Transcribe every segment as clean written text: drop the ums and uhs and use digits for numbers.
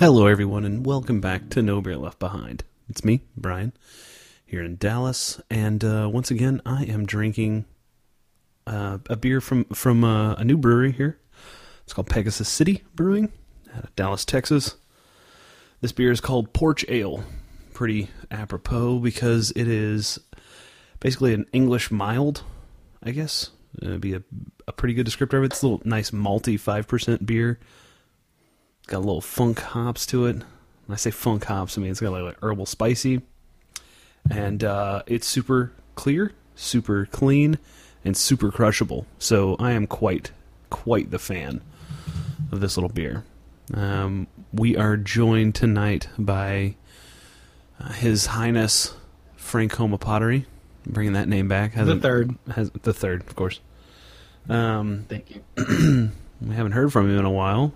Hello everyone and welcome back to No Beer Left Behind. It's me, Brian, here in Dallas, and once again I am drinking a beer from a new brewery here. It's called Pegasus City Brewing out of Dallas, Texas. This beer is called Porch Ale. Pretty apropos because it is basically an English mild, I guess. It'd be a pretty good descriptor of it. It's a little nice malty 5% beer. Got a little funk hops to it. When I say funk hops, I mean it's got like herbal spicy. And it's super clear, super clean, and super crushable. So I am quite the fan of this little beer. We are joined tonight by His Highness Francoma Pottery. I'm bringing that name back. The third, of course. Thank you. We haven't heard from him in a while.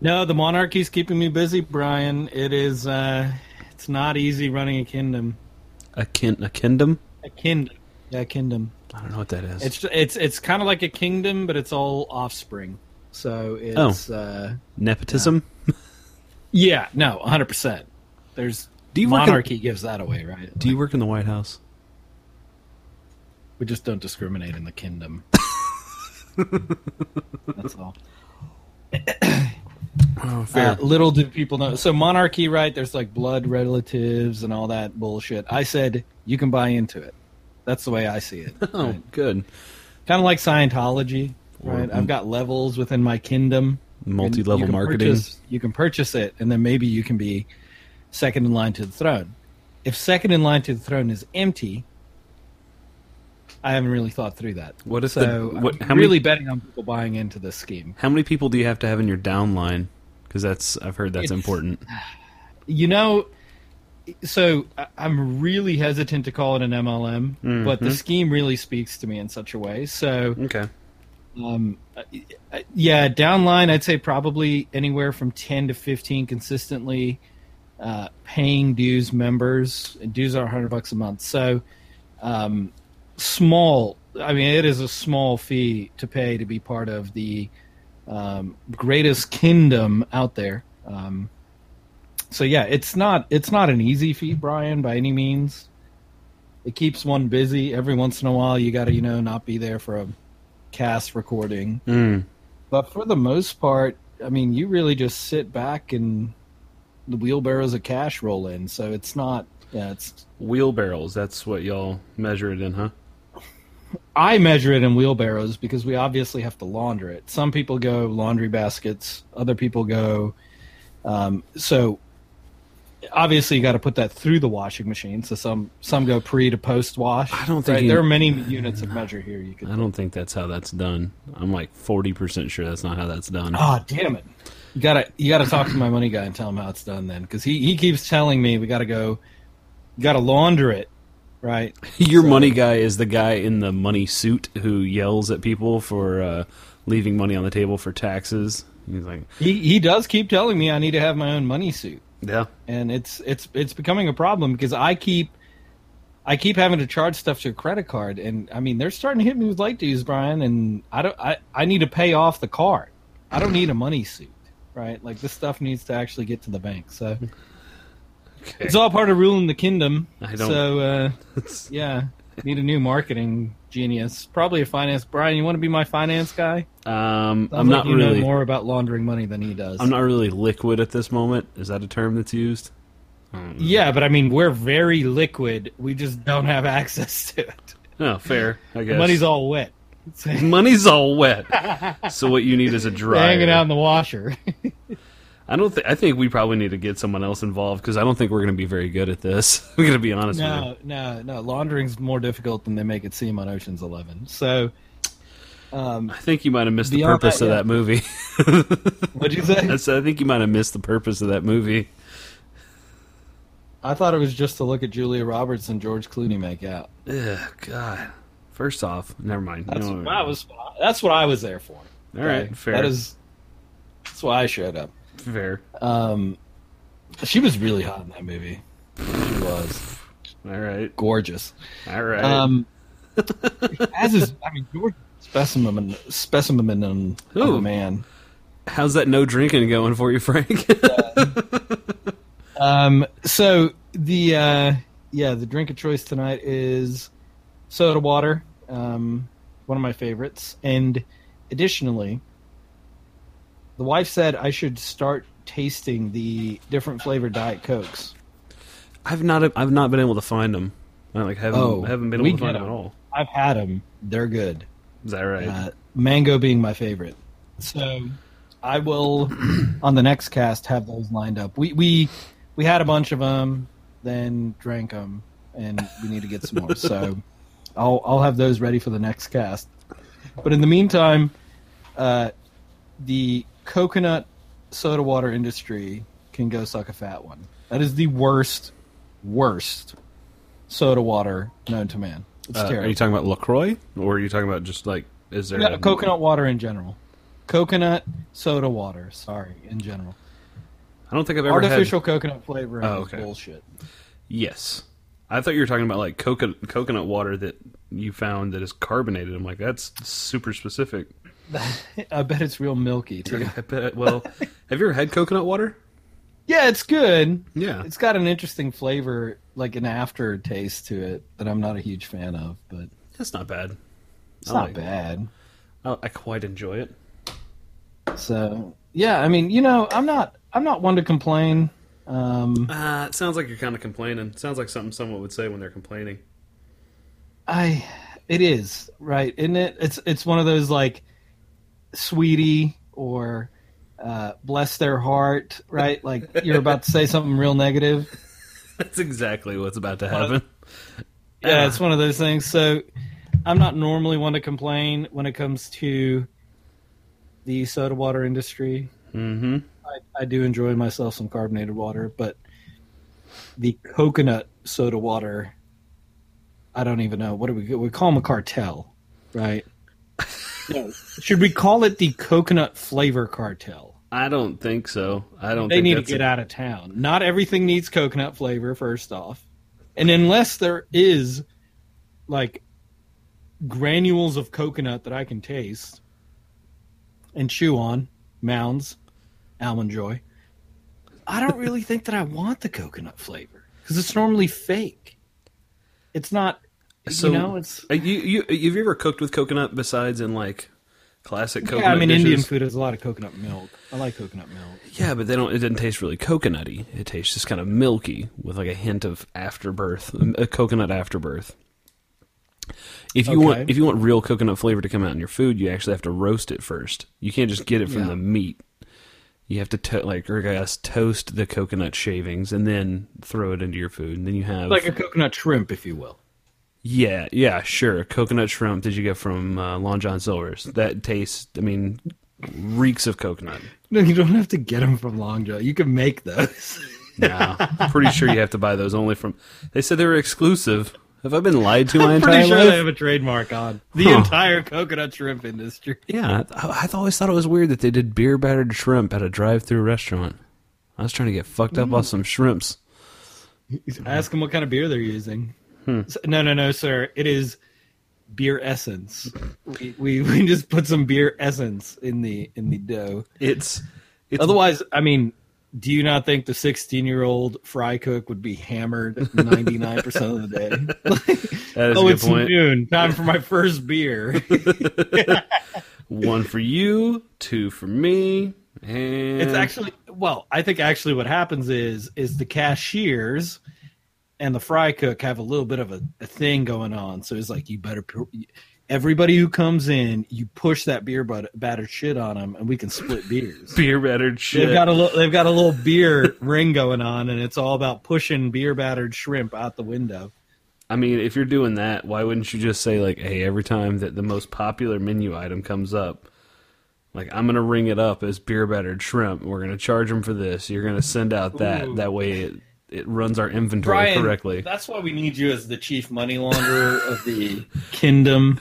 No, the monarchy's keeping me busy, Brian. It is, it's not easy running a kingdom. A kingdom? A kingdom. Yeah, a kingdom. I don't know what that is. It's kind of like a kingdom, but it's all offspring. So it's... nepotism? Yeah, no, 100%. Monarchy gives that away, right? Do you work in the White House? We just don't discriminate in the kingdom. That's all. Oh, fair. Little do people know. So monarchy, right? There's like blood relatives and all that bullshit. I said you can buy into it. That's the way I see it. Oh, right? Good. Kind of like Scientology, right? I've got levels within my kingdom. Multi-level marketing. You can purchase it, and then maybe you can be second in line to the throne. If second in line to the throne is empty, I haven't really thought through that. I'm really betting on people buying into this scheme. How many people do you have to have in your downline? Because I've heard that's important. You know, so I'm really hesitant to call it an MLM, mm-hmm. but the scheme really speaks to me in such a way. So, okay, yeah, downline, I'd say probably anywhere from 10 to 15 consistently paying dues members. Dues are $100 a month. So, small. I mean, it is a small fee to pay to be part of the greatest kingdom out there. So yeah, it's not an easy fee, Brian, by any means. It keeps one busy. Every once in a while, you got to not be there for a cast recording. Mm. But for the most part, I mean, you really just sit back and the wheelbarrows of cash roll in. So it's not. Yeah, it's wheelbarrows. That's what y'all measure it in, huh? I measure it in wheelbarrows because we obviously have to launder it. Some people go laundry baskets. Other people go... so, obviously, you got to put that through the washing machine. So some go pre to post wash. I don't think... Right? There are many units of measure here. I don't think that's how that's done. I'm like 40% sure that's not how that's done. Oh, damn it. You gotta talk to my money guy and tell him how it's done then. Because he keeps telling me we got to go... You got to launder it, right? Your money guy is the guy in the money suit who yells at people for leaving money on the table for taxes. He's like, he does keep telling me I need to have my own money suit. Yeah, and it's becoming a problem because I keep having to charge stuff to a credit card, and I mean they're starting to hit me with late dues, Brian, and I need to pay off the card. I don't need a money suit, right? Like this stuff needs to actually get to the bank, so. Okay. It's all part of ruling the kingdom. Need a new marketing genius. Probably a finance. Brian, you want to be my finance guy? I'm not really. You know more about laundering money than he does. I'm not really liquid at this moment. Is that a term that's used? Yeah, but I mean, we're very liquid. We just don't have access to it. Oh, fair. I guess money's all wet. Money's all wet. So what you need is a dryer. Hanging out in the washer. I think we probably need to get someone else involved because I don't think we're going to be very good at this. We're going to be honest with you. No. Laundering's more difficult than they make it seem on Ocean's 11. So, I think you might have missed the purpose of that movie. What'd you say? I think you might have missed the purpose of that movie. I thought it was just to look at Julia Roberts and George Clooney make out. Ugh, God. First off, never mind. That's what I was there for. All right, fair. That's why I showed up. Fair. She was really hot in that movie. She was. All right. Gorgeous. All right. George specimen of a man. How's that no drinking going for you, Frank? So the drink of choice tonight is soda water, one of my favorites. And additionally, the wife said I should start tasting the different flavored Diet Cokes. I've not been able to find them. I haven't been able to find them at all. I've had them. They're good. Is that right? Mango being my favorite. So I will, on the next cast, have those lined up. We had a bunch of them, then drank them, and we need to get some more. So I'll have those ready for the next cast. But in the meantime, the coconut soda water industry can go suck a fat one. That is the worst soda water known to man. It's terrible. Are you talking about LaCroix? Or are you talking about just like, is there... No, coconut water in general. Coconut soda water, sorry, in general. I don't think I've ever artificial coconut flavoring is bullshit. Yes. I thought you were talking about like coconut water that you found that is carbonated. I'm like, that's super specific. I bet it's real milky, too. I bet. Well, have you ever had coconut water? Yeah, it's good. Yeah. It's got an interesting flavor, like an aftertaste to it that I'm not a huge fan of, but that's not bad. It's not bad. I quite enjoy it. So, yeah, I mean, you know, I'm not one to complain. It sounds like you're kind of complaining. It sounds like something someone would say when they're complaining. It is, right, isn't it? It's one of those like sweetie or bless their heart, right? Like you're about to say something real negative. That's exactly what's about to happen. Yeah, it's one of those things. So I'm not normally one to complain when it comes to the soda water industry. Mm-hmm. I do enjoy myself some carbonated water, but the coconut soda water, I don't even know. What do we call them a cartel, right? No. Should we call it the coconut flavor cartel? I don't think so. They need to get out of town. Not everything needs coconut flavor, first off. And unless there is like granules of coconut that I can taste and chew on, mounds, Almond Joy, I don't really think that I want the coconut flavor because it's normally fake. It's not. So, you know, it's Have you ever cooked with coconut besides in like classic coconut? Yeah, I mean, dishes? Indian food has a lot of coconut milk. I like coconut milk. Yeah, but it didn't taste really coconutty. It tastes just kind of milky with like a hint of afterbirth, a coconut afterbirth. If you want real coconut flavor to come out in your food, you actually have to roast it first. You can't just get it from the meat. You have to toast the coconut shavings and then throw it into your food, and then you have like a coconut shrimp, if you will. Yeah, sure. Coconut shrimp did you get from Long John Silver's? That tastes, I mean, reeks of coconut. No, you don't have to get them from Long John. You can make those. No, I'm pretty sure you have to buy those only from. They said they were exclusive. Have I been lied to my entire life? I'm pretty sure they have a trademark on the entire coconut shrimp industry. Yeah, I always thought it was weird that they did beer battered shrimp at a drive-through restaurant. I was trying to get fucked up off some shrimps. Ask them what kind of beer they're using. No, sir. It is beer essence. We just put some beer essence in the dough. It's otherwise. I mean, do you not think the 16-year-old fry cook would be hammered 99% of the day? That is a good it's point. Noon. Time for my first beer. One for you, two for me, and it's actually I think what happens is the cashiers and the fry cook have a little bit of a thing going on. So it's like, you better, everybody who comes in, you push that beer battered shit on them and we can split beers. Beer battered shit. They've got a little beer ring going on, and it's all about pushing beer battered shrimp out the window. I mean, if you're doing that, why wouldn't you just say like, hey, every time that the most popular menu item comes up, like, I'm going to ring it up as beer battered shrimp. We're going to charge them for this. You're going to send out that. Ooh. That way it it runs our inventory Brian, correctly. That's why we need you as the chief money launderer of the kingdom.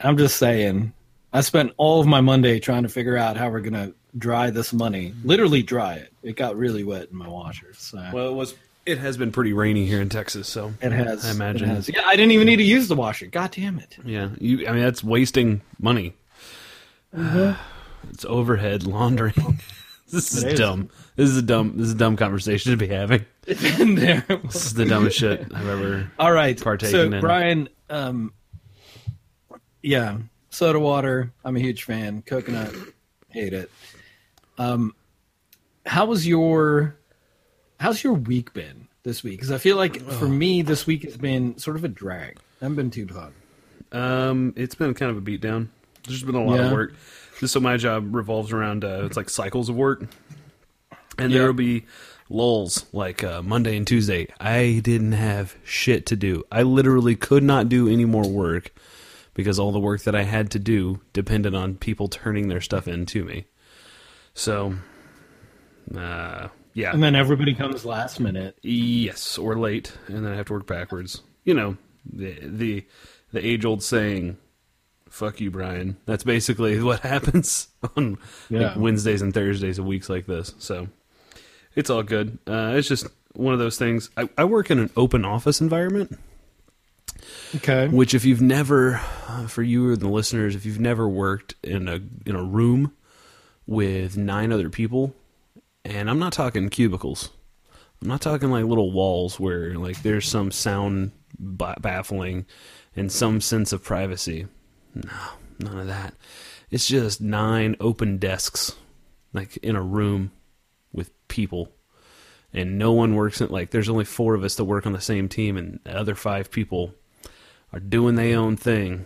I'm just saying, I spent all of my Monday trying to figure out how we're going to dry this money. Literally dry it. It got really wet in my washer. So. Well, it has been pretty rainy here in Texas, so it has. I imagine. It has. Yeah, I didn't even need to use the washer. God damn it. Yeah, I mean, that's wasting money. It's overhead laundering. This is a dumb conversation to be having. It's in there. This is the dumbest shit I've ever partaken in. So, Brian, soda water, I'm a huge fan. Coconut, hate it. How's your week been this week? Because I feel like, for me, this week has been sort of a drag. I haven't been too hot. It's been kind of a beatdown. There's been a lot of work. So my job revolves around, it's like cycles of work. And there will be lulls, like Monday and Tuesday. I didn't have shit to do. I literally could not do any more work because all the work that I had to do depended on people turning their stuff in to me. So, yeah. And then everybody comes last minute. Yes, or late, and then I have to work backwards. You know, the age-old saying... Fuck you, Brian. That's basically what happens on Wednesdays and Thursdays of weeks like this. So it's all good. It's just one of those things. I work in an open office environment. Okay. Which if you've never, for you or the listeners, if you've never worked in a room with 9 other people, and I'm not talking cubicles. I'm not talking like little walls where like there's some sound baffling and some sense of privacy. No, none of that. It's just 9 open desks, like in a room with people, and no one works in. Like, there's only 4 of us that work on the same team, and the other 5 people are doing their own thing.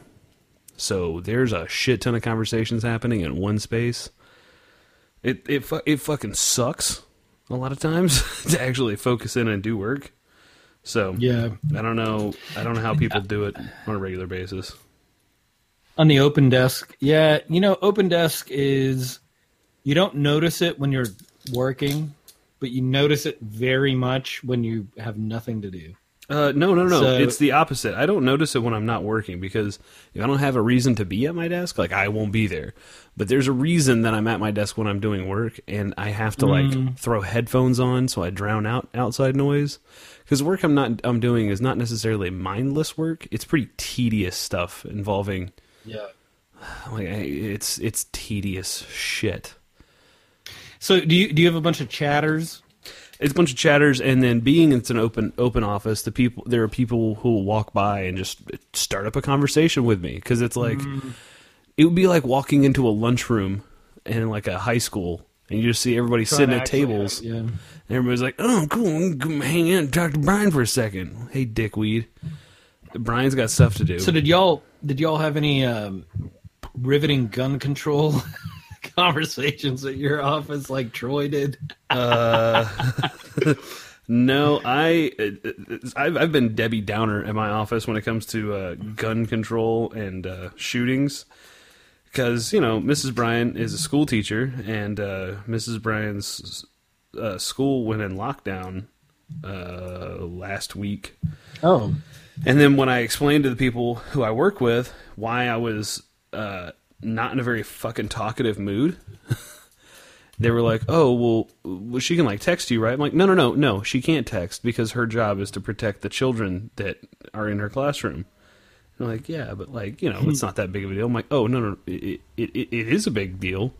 So there's a shit ton of conversations happening in one space. It fucking sucks a lot of times to actually focus in and do work. So yeah, I don't know how people do it on a regular basis. On the open desk, yeah, you know, open desk is, you don't notice it when you're working, but you notice it very much when you have nothing to do. No. So, it's the opposite. I don't notice it when I'm not working, because if I don't have a reason to be at my desk, like, I won't be there. But there's a reason that I'm at my desk when I'm doing work, and I have to, like, throw headphones on so I drown out outside noise. Because work I'm doing is not necessarily mindless work. It's pretty tedious stuff involving... Yeah, like it's tedious shit. So do you have a bunch of chatters? It's a bunch of chatters, and then being it's an open office, there are people who will walk by and just start up a conversation with me, because it's like it would be like walking into a lunchroom in like a high school, and you just see everybody sitting at tables, and everybody's like, "Oh, cool, I'm gonna hang out and talk to Brian for a second. Hey, dickweed, Brian's got stuff to do." So did y'all have any riveting gun control conversations at your office like Troy did? No, I've been Debbie Downer at my office when it comes to gun control and shootings, because, you know, Mrs. Bryan is a school teacher, and Mrs. Bryan's school went in lockdown last week. Oh. And then when I explained to the people who I work with why I was not in a very fucking talkative mood, they were like, "Oh, well, she can, like, text you, right?" I'm like, no, she can't text, because her job is to protect the children that are in her classroom. And I'm like, yeah, but, like, you know, it's not that big of a deal. I'm like, oh, no, it is a big deal.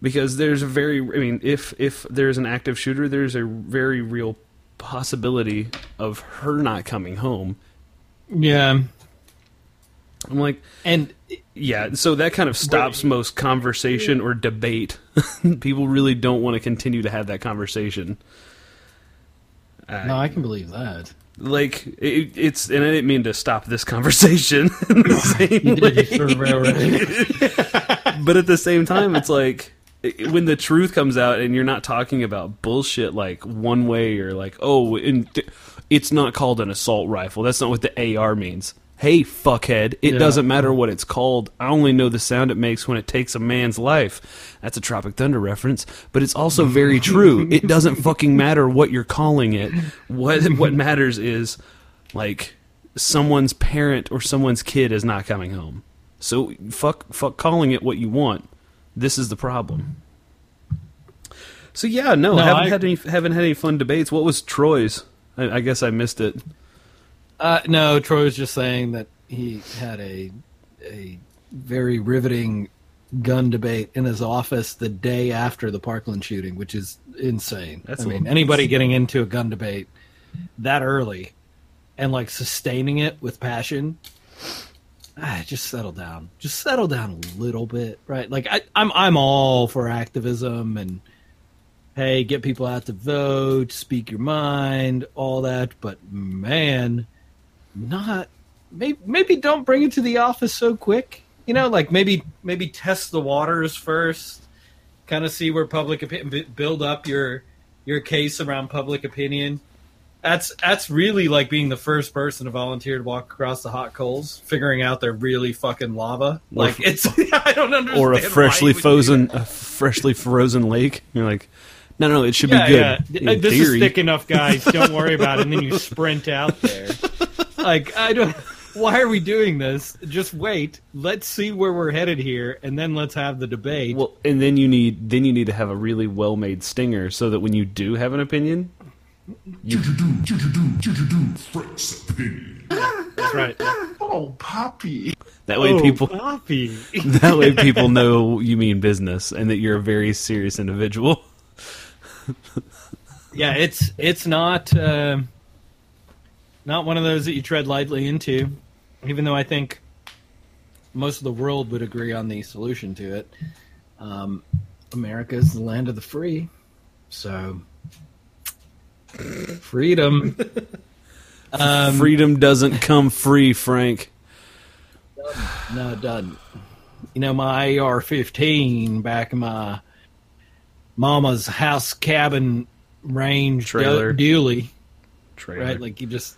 Because there's a very, I mean, if there's an active shooter, there's a very real possibility of her not coming home. Yeah. I'm like, and yeah, so that kind of stops most conversation or debate. People really don't want to continue to have that conversation. No, I can believe that. Like, it's, and I didn't mean to stop this conversation. You did, you sure right. But at the same time, it's like, when the truth comes out and you're not talking about bullshit like one way, or like, oh, it's not called an assault rifle. That's not what the AR means. hey, fuckhead, it doesn't matter what it's called. I only know the sound it makes when it takes a man's life. That's a Tropic Thunder reference, but it's also very true. It doesn't fucking matter what you're calling it. What matters is, like, someone's parent or someone's kid is not coming home. So fuck calling it what you want. This is the problem. So yeah, haven't had any fun debates. What was Troy's? I guess I missed it. No, Troy was just saying that he had a very riveting gun debate in his office the day after the Parkland shooting, which is insane. I mean, anybody getting into a gun debate that early and like sustaining it with passion, just settle down. Just settle down a little bit, right? Like I'm all for activism and hey, get people out to vote, speak your mind, all that, but man. Maybe don't bring it to the office so quick. You know, like maybe test the waters first, kind of see where public opinion, build up your case around public opinion. That's really like being the first person to volunteer to walk across the hot coals, figuring out they're really fucking lava. Like it's I don't understand. Or a freshly frozen lake. You're like, no, it should be good. Yeah. This is thick enough, guys. Don't worry about it. And then you sprint out there. Like, I don't. Why are we doing this? Just wait. Let's see where we're headed here, and then let's have the debate. Well, and then you need to have a really well-made stinger so that when you do have an opinion, Frank's opinion. That's right. Oh, Poppy. That way, people know you mean business, and that you're a very serious individual. Yeah, it's not. Not one of those that you tread lightly into, even though I think most of the world would agree on the solution to it. America is the land of the free, so freedom. Freedom doesn't come free, Frank. No, it doesn't. You know, my AR-15 back in my mama's house cabin range trailer dually, right? Like you just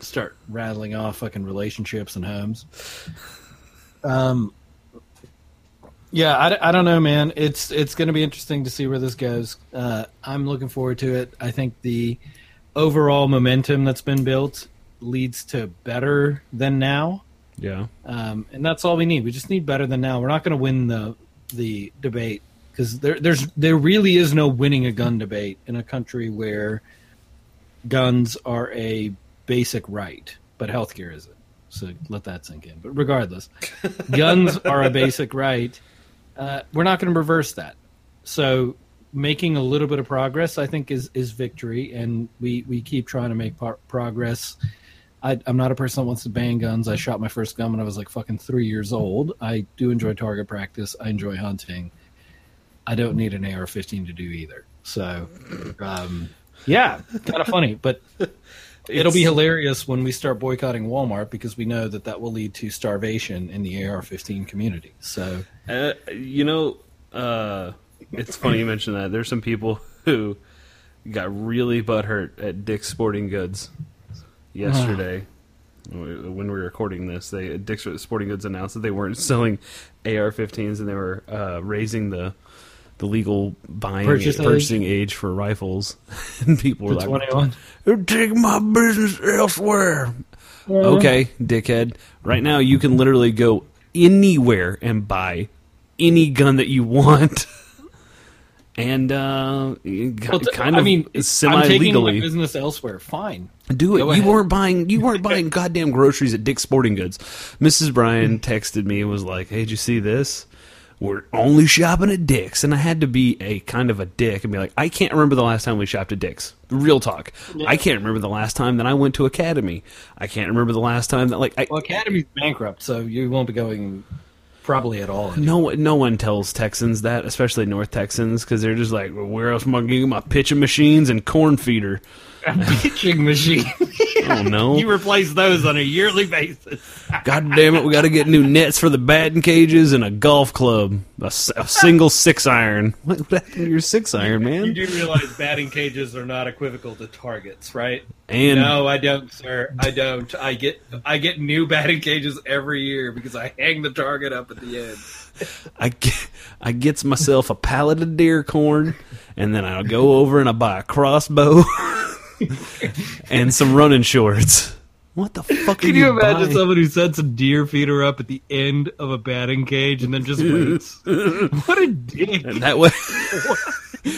start rattling off fucking relationships and homes. Yeah, I don't know, man. It's going to be interesting to see where this goes. I'm looking forward to it. I think the overall momentum that's been built leads to better than now. Yeah. And that's all we need. We just need better than now. We're not going to win the debate because there really is no winning a gun debate in a country where guns are a basic right, but healthcare isn't. So let that sink in. But regardless, guns are a basic right. We're not going to reverse that. So making a little bit of progress, I think, is victory, and we keep trying to make progress. I'm not a person that wants to ban guns. I shot my first gun when I was like fucking 3 years old. I do enjoy target practice. I enjoy hunting. I don't need an AR-15 to do either. So, yeah, kind of funny, but it'll be hilarious when we start boycotting Walmart because we know that will lead to starvation in the AR-15 community. So, it's funny you mentioned that. There's some people who got really butthurt at Dick's Sporting Goods yesterday when we were recording this. Dick's Sporting Goods announced that they weren't selling AR-15s and they were raising the legal purchasing age for rifles, and people were like, "You're taking my business elsewhere." Yeah. Okay, dickhead. Right now, you can literally go anywhere and buy any gun that you want, and semi legally. I'm taking my business elsewhere. Fine, do it. Go ahead. You weren't buying goddamn groceries at Dick's Sporting Goods. Mrs. Bryan texted me and was like, "Hey, did you see this? We're only shopping at Dick's," and I had to be a kind of a dick and be like, I can't remember the last time we shopped at Dick's. Real talk. Yeah. I can't remember the last time that I went to Academy. I can't remember the last time that Academy's bankrupt, so you won't be going probably at all. No one tells Texans that, especially North Texans, because they're just like, well, where else am I going to get my pitching machines and corn feeder? a bitching machine. Yeah. Oh, no. You replace those on a yearly basis. God damn it, we got to get new nets for the batting cages and a golf club. A single 6-iron. What happened to your 6-iron, man? You do realize batting cages are not equivocal to targets, right? And no, I don't, sir. I don't. I get new batting cages every year because I hang the target up at the end. I gets myself a pallet of deer corn, and then I'll go over and I buy a crossbow and some running shorts. What the fuck are you Can you imagine someone who sets a deer feeder up at the end of a batting cage and then just waits? What a dick. And that way...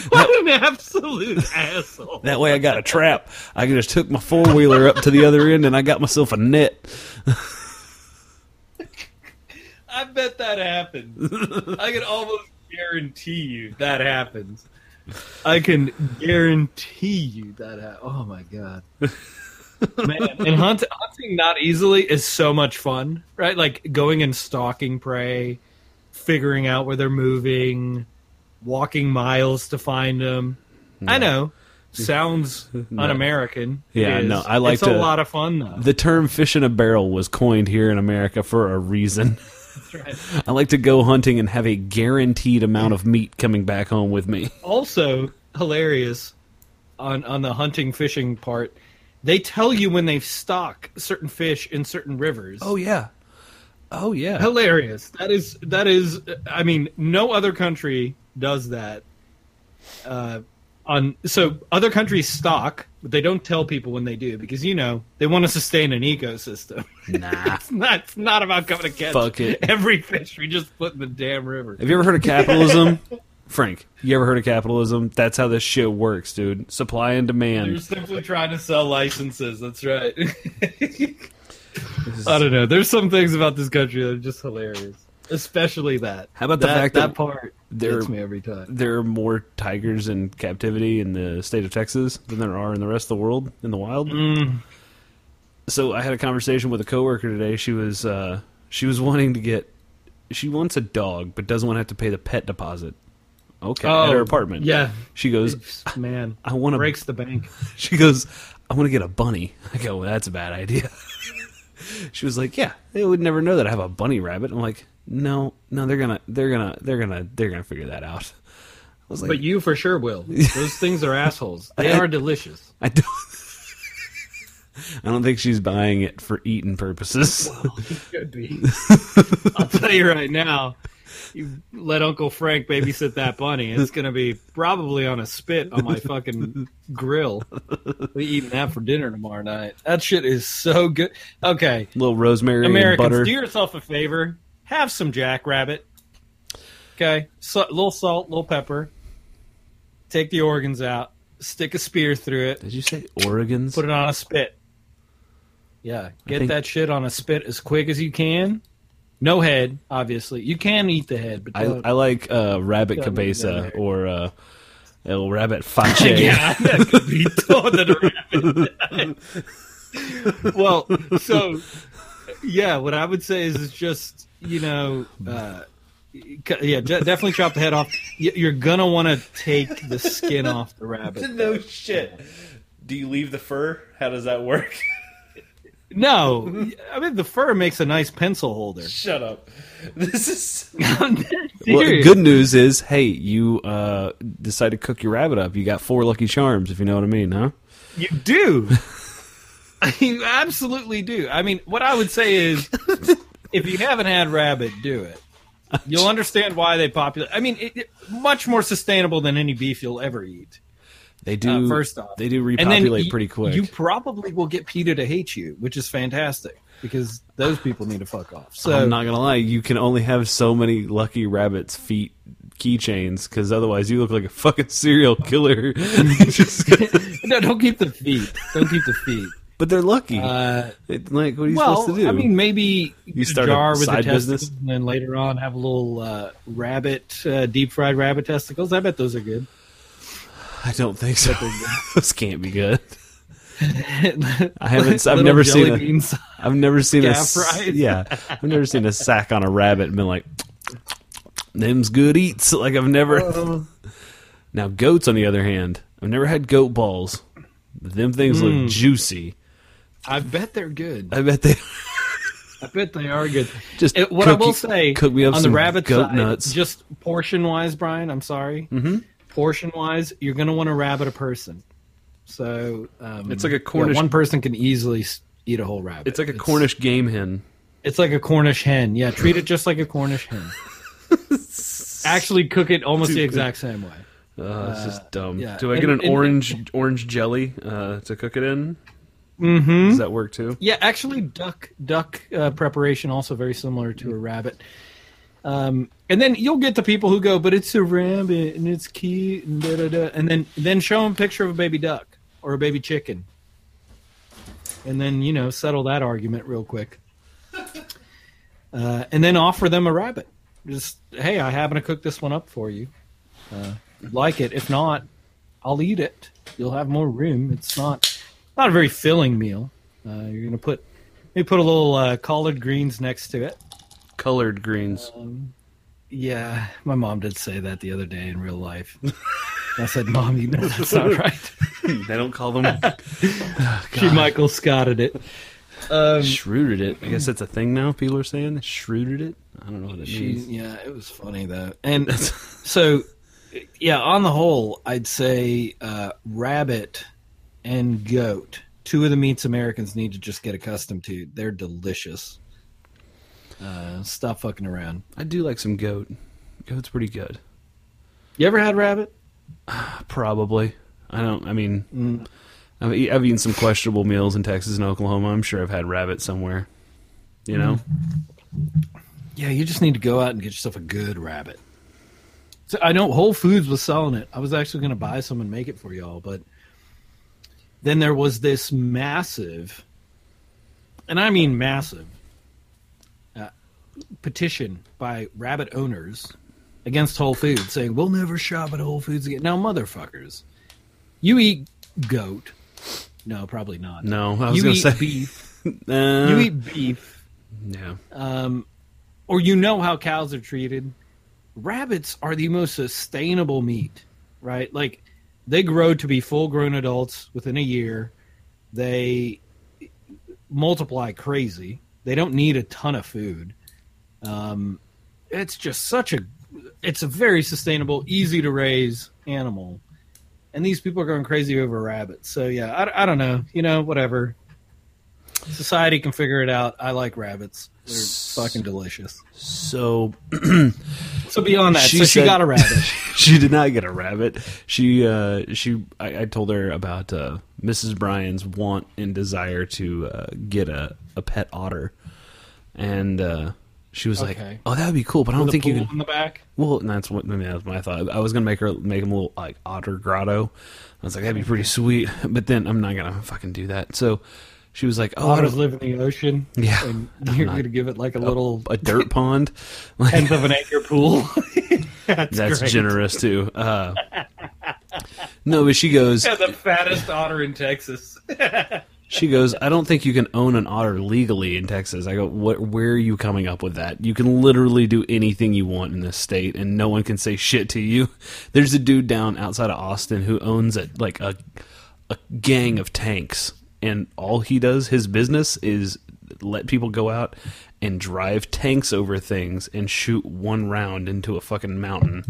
What an absolute asshole. That way I got a trap. I just took my four-wheeler up to the other end and I got myself a net. I bet that happens. I can almost guarantee you that happens. I can guarantee you that happens. Oh, my God. Man, and hunting not easily is so much fun, right? Like going and stalking prey, figuring out where they're moving, walking miles to find them. No. I know. Sounds un-American. Yeah, no, I like it's a lot of fun, though. The term fish in a barrel was coined here in America for a reason. That's right. I like to go hunting and have a guaranteed amount of meat coming back home with me. Also, hilarious on the hunting, fishing part, they tell you when they stock certain fish in certain rivers. Oh, yeah. Oh, yeah. Hilarious. That is, I mean, no other country does that. So other countries stock, but they don't tell people when they do because, you know, they want to sustain an ecosystem. Nah. It's not about coming to catch every fish we just put in the damn river. Have you ever heard of capitalism? Frank, you ever heard of capitalism? That's how this shit works, dude. Supply and demand. They're simply trying to sell licenses. That's right. I don't know. There's some things about this country that are just hilarious. Especially that. How about the fact that part gets me every time. There are more tigers in captivity in the state of Texas than there are in the rest of the world in the wild. Mm. So I had a conversation with a coworker today. She was wanting to get. She wants a dog, but doesn't want to have to pay the pet deposit. Okay, at her apartment. Yeah. She goes, man, I want to breaks the bank. She goes, I want to get a bunny. I go, well, that's a bad idea. She was like, yeah, they would never know that I have a bunny rabbit. I'm like, no, they're gonna figure that out. I was like, but you for sure will. Those things are assholes. They are delicious. I don't think she's buying it for eating purposes. Well, it could be. I'll tell you right now. You let Uncle Frank babysit that bunny. It's going to be probably on a spit on my fucking grill. We're eating that for dinner tomorrow night. That shit is so good. Okay. A little rosemary Americans, and butter. Do yourself a favor. Have some jackrabbit. Okay. So, a little salt, a little pepper. Take the organs out. Stick a spear through it. Did you say organs? Put it on a spit. Yeah. Get that shit on a spit as quick as you can. No head, obviously. You can eat the head, but I like rabbit cabeza or el rabbit fache. Yeah, that could be rabbit. Well, so yeah, what I would say is it's just definitely chop the head off. You're gonna want to take the skin off the rabbit. No shit. Do you leave the fur? How does that work? No, I mean the fur makes a nice pencil holder. Shut up. This is well, good news is, hey, you decide to cook your rabbit up. You got 4 Lucky Charms, if you know what I mean, huh? You do. You absolutely do. I mean, what I would say is, if you haven't had rabbit, do it. You'll understand why they populate. I mean, much more sustainable than any beef you'll ever eat. They do. First off, they do repopulate pretty quick. You probably will get PETA to hate you, which is fantastic because those people need to fuck off. So I'm not gonna lie, you can only have so many Lucky Rabbit's feet keychains because otherwise you look like a fucking serial killer. No, don't keep the feet. Don't keep the feet. But they're lucky. What are you supposed to do? I mean, maybe you start a jar with the testicles, and then later on have a little rabbit, deep fried rabbit testicles. I bet those are good. I don't think so. This can't be good. I've never seen a sack on a rabbit and been like, them's good eats. Now goats, on the other hand, I've never had goat balls. Them things look juicy. I bet they're good. I bet they are good. Just it, what cook, I will say cook me up on some the rabbit goat side, nuts. Just portion-wise, Brian, I'm sorry. Mm-hmm. Portion-wise, you're going to want to rabbit a person. So it's like a Cornish. Yeah, one person can easily eat a whole rabbit. It's like a Cornish game hen. It's like a Cornish hen. Yeah, treat it just like a Cornish hen. Actually, cook it almost the exact same way. It's just dumb. Yeah. Do I get an orange jelly to cook it in? Mm-hmm. Does that work too? Yeah, actually, duck preparation also very similar to a rabbit. And then you'll get the people who go, but it's a rabbit and it's cute and da da da. And then show them a picture of a baby duck or a baby chicken, and then settle that argument real quick. And then offer them a rabbit. Just, hey, I happen to cook this one up for you. Like it? If not, I'll eat it. You'll have more room. It's not a very filling meal. You're gonna put a little collard greens next to it. Colored greens. Yeah, my mom did say that the other day in real life. I said, Mom, you know that's not right. They don't call them. Oh, she Michael Scotted it. Shrewded it. I guess that's a thing now. People are saying shrewded it. I don't know what it means. Yeah, it was funny though. And so, yeah, on the whole, I'd say rabbit and goat, two of the meats Americans need to just get accustomed to. They're delicious. Stop fucking around. I do like some goat. Goat's pretty good. You ever had rabbit? Probably. I've eaten some questionable meals in Texas and Oklahoma. I'm sure I've had rabbit somewhere. You know? Yeah, you just need to go out and get yourself a good rabbit. So I know Whole Foods was selling it. I was actually going to buy some and make it for y'all, but then there was this massive, and I mean massive, petition by rabbit owners against Whole Foods saying, we'll never shop at Whole Foods again. Now, motherfuckers, you eat goat. No, probably not. No, I was going to say. Beef. You eat beef. Yeah. Or you know how cows are treated. Rabbits are the most sustainable meat, right? Like, they grow to be full-grown adults within a year. They multiply crazy. They don't need a ton of food. It's just it's a very sustainable, easy to raise animal. And these people are going crazy over rabbits. So yeah, I don't know, whatever. Society can figure it out. I like rabbits. They're fucking delicious. So, so beyond that, she got a rabbit. She did not get a rabbit. I told her about, Mrs. Bryan's want and desire to, get a pet otter. And, she was like, "Oh, that would be cool, but I don't think you can." In the back. Well, and that's what that was my thought. I was gonna make him a little like otter grotto. I was like, that'd be pretty sweet, but then I'm not gonna fucking do that. So she was like, "Oh, otters live in the ocean. Yeah, and you're gonna give it like a little dirt pond, like, 1/10 of an acre pool. that's generous too." No, but she goes, yeah, "The fattest otter in Texas." She goes, I don't think you can own an otter legally in Texas. I go, where are you coming up with that? You can literally do anything you want in this state, and no one can say shit to you. There's a dude down outside of Austin who owns a gang of tanks, and all he does, his business, is let people go out and drive tanks over things and shoot one round into a fucking mountain.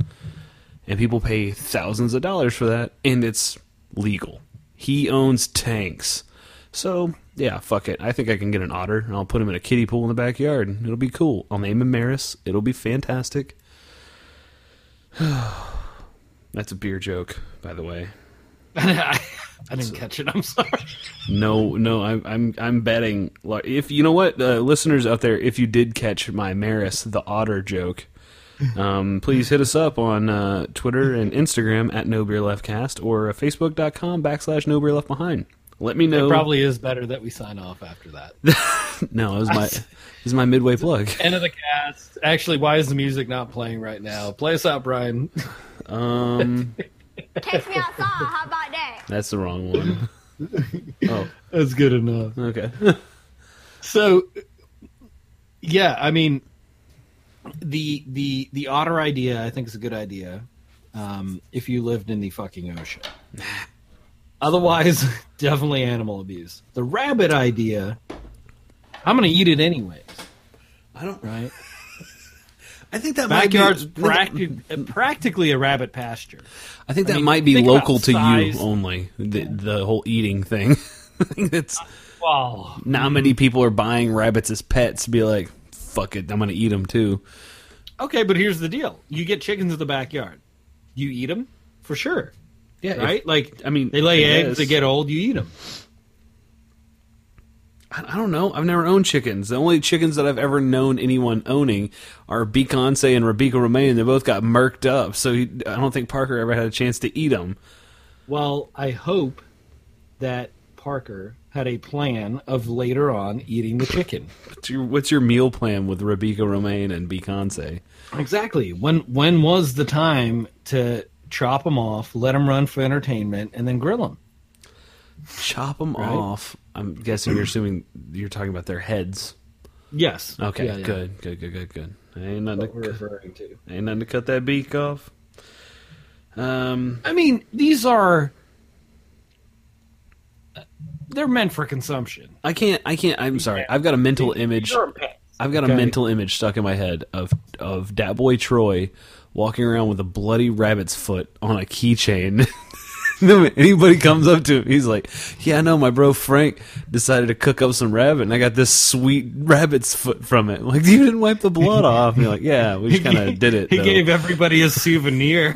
And people pay thousands of dollars for that, and it's legal. He owns tanks. So, yeah, fuck it. I think I can get an otter, and I'll put him in a kiddie pool in the backyard. It'll be cool. I'll name him Maris. It'll be fantastic. That's a beer joke, by the way. I didn't catch it. I'm sorry. No, I'm betting. If you know what, listeners out there, if you did catch my Maris the otter joke, please hit us up on Twitter and Instagram at NoBeerLeftCast or Facebook.com/NoBeerLeftBehind. Let me know. It probably is better that we sign off after that. No, it was my midway plug. End of the cast. Actually, why is the music not playing right now? Play us out, Brian. Catch me outside. How about that? That's the wrong one. Oh, that's good enough. Okay. So, yeah, I mean, the otter idea I think is a good idea. If you lived in the fucking ocean. Otherwise, definitely animal abuse. The rabbit idea, I'm going to eat it anyways. I don't... Right? I think that backyard's might be... Backyard's practically a rabbit pasture. I think that might be local to you only, the whole eating thing. I think it's... Wow. Not many people are buying rabbits as pets to be like, fuck it, I'm going to eat them too. Okay, but here's the deal. You get chickens in the backyard. You eat them? For sure. Yeah, right? They lay eggs, they get old, you eat them. I don't know. I've never owned chickens. The only chickens that I've ever known anyone owning are Beyoncé and Rebecca Romijn. They both got murked up, so I don't think Parker ever had a chance to eat them. Well, I hope that Parker had a plan of later on eating the chicken. What's your meal plan with Rebecca Romijn and Beyoncé? Exactly. When was the time to chop them off, let them run for entertainment, and then grill them? Chop them off. I'm guessing you're talking about their heads. Yes. Okay. Yeah, good. Ain't nothing what we're referring to. Ain't nothing to cut that beak off. These are. They're meant for consumption. I can't. I'm sorry. I've got a mental image. I've got a mental image stuck in my head of Dat Boy Troy walking around with a bloody rabbit's foot on a keychain. Anybody comes up to him, he's like, yeah, I know, my bro Frank decided to cook up some rabbit, and I got this sweet rabbit's foot from it. I'm like, you didn't wipe the blood off. And you're like, yeah, we just kind of did it. He gave everybody a souvenir.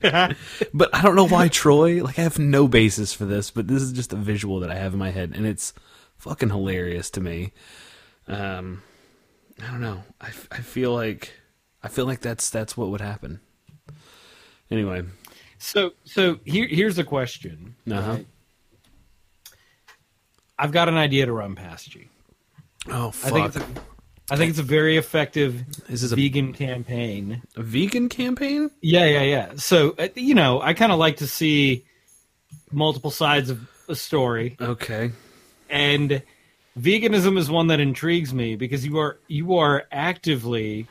But I don't know why Troy, I have no basis for this, but this is just a visual that I have in my head, and it's fucking hilarious to me. I don't know. I feel like that's what would happen. Anyway. So here's a question. Uh-huh. Right? I've got an idea to run past you. Oh, fuck. I think it's a very effective vegan campaign. A vegan campaign? Yeah. So, I kind of like to see multiple sides of a story. Okay. And veganism is one that intrigues me because you are actively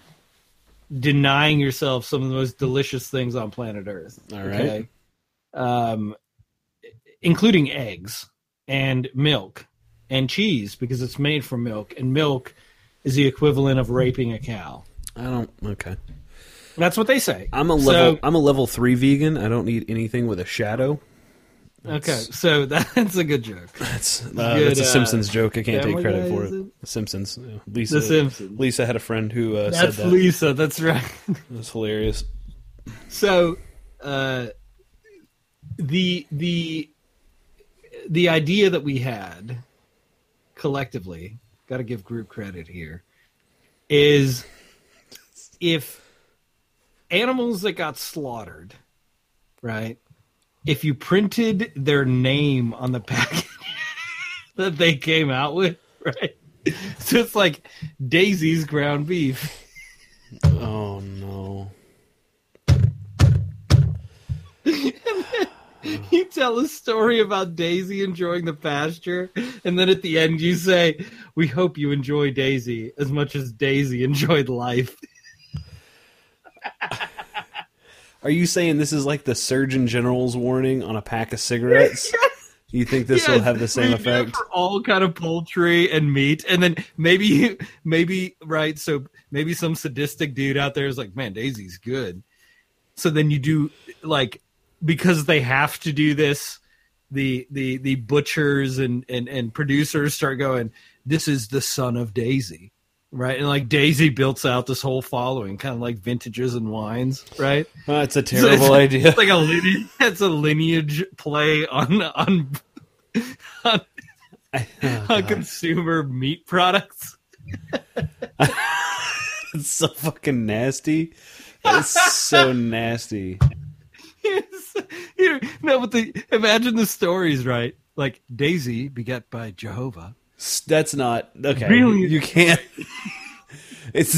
denying yourself some of the most delicious things on planet Earth. All right. Okay? Including eggs and milk and cheese because it's made from milk, and milk is the equivalent of raping a cow. Okay. That's what they say. I'm a level 3 vegan. I don't need anything with a shadow. So that's a good joke. That's a Simpsons joke. I can't take credit for it. The Simpsons. Lisa. The Simpsons. Lisa had a friend who said that. That's Lisa. That's right. That's hilarious. So, the idea that we had collectively, got to give group credit here, is if animals that got slaughtered, right? If you printed their name on the package that they came out with, right? So it's like Daisy's ground beef. Oh, no. You tell a story about Daisy enjoying the pasture, and then at the end you say, we hope you enjoy Daisy as much as Daisy enjoyed life. Are you saying this is like the Surgeon General's warning on a pack of cigarettes? Yes. You think this will have the same effect? For all kind of poultry and meat, and then maybe right. So maybe some sadistic dude out there is like, "Man, Daisy's good." So then you do because they have to do this. The butchers and producers start going, "This is the son of Daisy." Right, and Daisy builds out this whole following, kind of like vintages and wines, right? Oh, it's a terrible idea. It's a lineage play on consumer meat products. It's so fucking nasty. It's so nasty. Imagine the stories, right? Daisy beget by Jehovah. That's not okay. Really? You can't. It's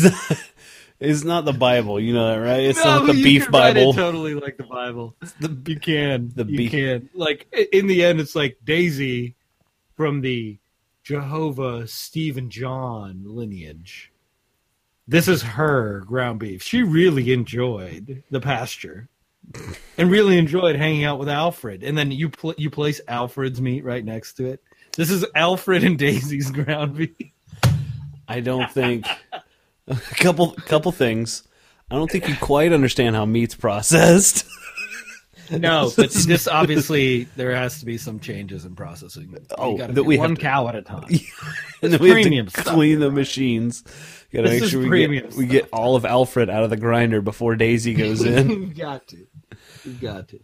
not the Bible, you know that, right? It's not the beef Bible. It's totally like the Bible. You can. In the end, it's Daisy from the Jehovah Stephen John lineage. This is her ground beef. She really enjoyed the pasture. and really enjoyed hanging out with Alfred. And then you place Alfred's meat right next to it. This is Alfred and Daisy's ground beef. I don't think a couple things. I don't think you quite understand how meat's processed. No, but this obviously there has to be some changes in processing. Oh, that we have one cow at a time. And then premium stuff. Clean the machines. Got to make sure we get all of Alfred out of the grinder before Daisy goes in. You've got to.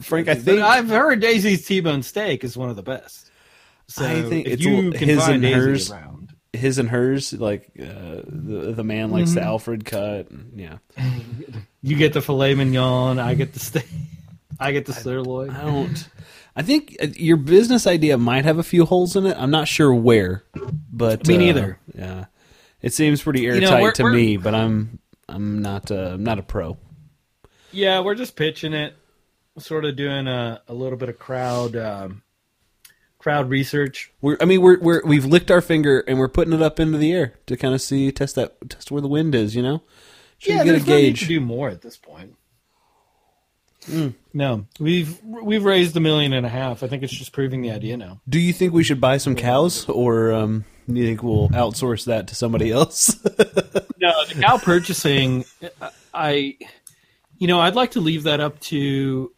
Frank, I think I've heard Daisy's T-bone steak is one of the best. So I think if you can his find and hers, Daisy around. His and hers, like the man likes the Alfred cut. Yeah, you get the filet mignon. I get the steak. I get the sirloin. I don't. I think your business idea might have a few holes in it. I'm not sure where, but me neither. Yeah, it seems pretty airtight to me, but I'm not a pro. Yeah, we're just pitching it, sort of doing a little bit of crowd research. We've licked our finger and we're putting it up into the air to kind of see test where the wind is. You know, get a gauge. No need to do more at this point. No, we've raised $1.5 million. I think it's just proving the idea now. Do you think we should buy some cows, or you think we'll outsource that to somebody else? No, the cow purchasing, I'd like to leave that up to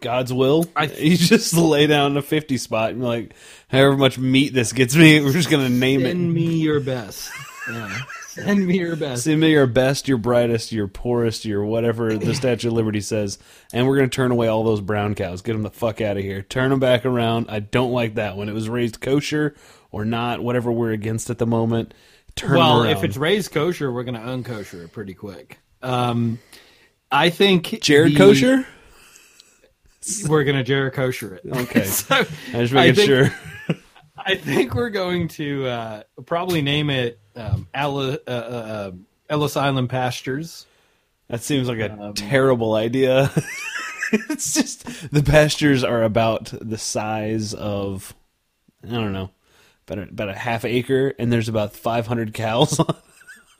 God's will. You just lay down a 50 spot and be like, however much meat this gets me, we're just gonna name it. Send me your best. Yeah. Send me your best. Send me your best, your brightest, your poorest, your whatever the Statue of Liberty says. And we're going to turn away all those brown cows. Get them the fuck out of here. Turn them back around. I don't like that one. It was raised kosher or not, whatever we're against at the moment. Turn them around. If it's raised kosher, we're going to unkosher it pretty quick. I think Jared Kosher? We're going to Jared Kosher it. Okay. So, I was making sure. I think we're going to probably name it Ellis Island Pastures. That seems like a terrible idea. It's just the pastures are about the size of, I don't know, about a half acre, and there's about 500 cows on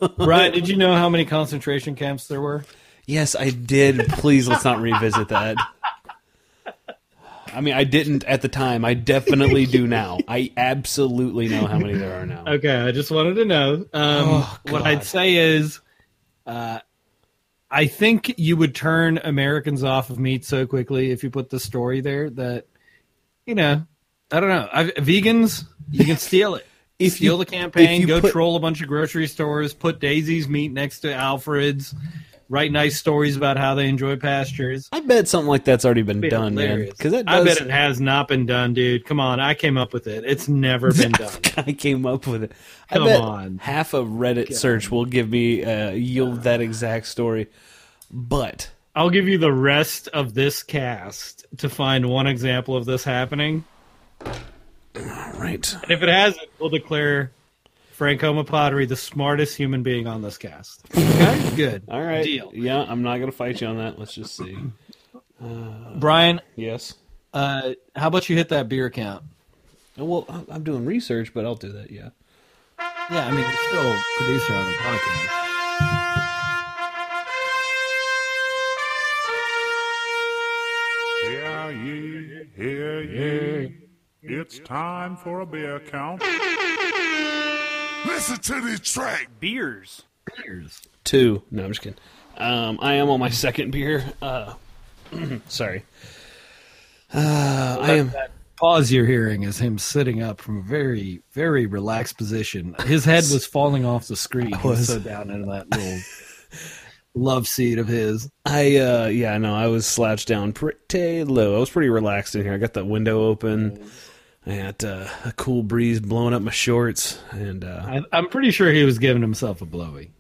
it. Brian, did you know how many concentration camps there were? Yes, I did. Please, let's not revisit that. I mean, I didn't at the time. I definitely do now. I absolutely know how many there are now. Okay, I just wanted to know. What I'd say is I think you would turn Americans off of meat so quickly if you put the story there that, I don't know. Vegans, you can steal it. Steal the campaign, troll a bunch of grocery stores, put Daisy's meat next to Alfred's. Write nice stories about how they enjoy pastures. I bet something like that's already been done, hilarious. Man. I bet it has not been done, dude. Come on, I came up with it. It's never been done. I came up with it. Come I bet on. Half a Reddit search will give me yield that exact story. But I'll give you the rest of this cast to find one example of this happening. All right. And if it hasn't, we'll declare Frank Homa Pottery the smartest human being on this cast. Okay? Good. All right. Deal. Yeah, I'm not going to fight you on that. Let's just see. Brian? Yes? How about you hit that beer count? Well, I'm doing research, but I'll do that, yeah. Yeah, I mean, you're still a producer on the podcast. Hear ye, it's time for a beer count. Listen to this track. Beers. 2. No, I'm just kidding. I am on my second beer. Sorry. I am. That pause you're hearing is him sitting up from a very, very relaxed position. His head was falling off the screen. He was so down into that little love seat of his. I was slouched down pretty low. I was pretty relaxed in here. I got the window open. I had a cool breeze blowing up my shorts, and I'm pretty sure he was giving himself a blowy.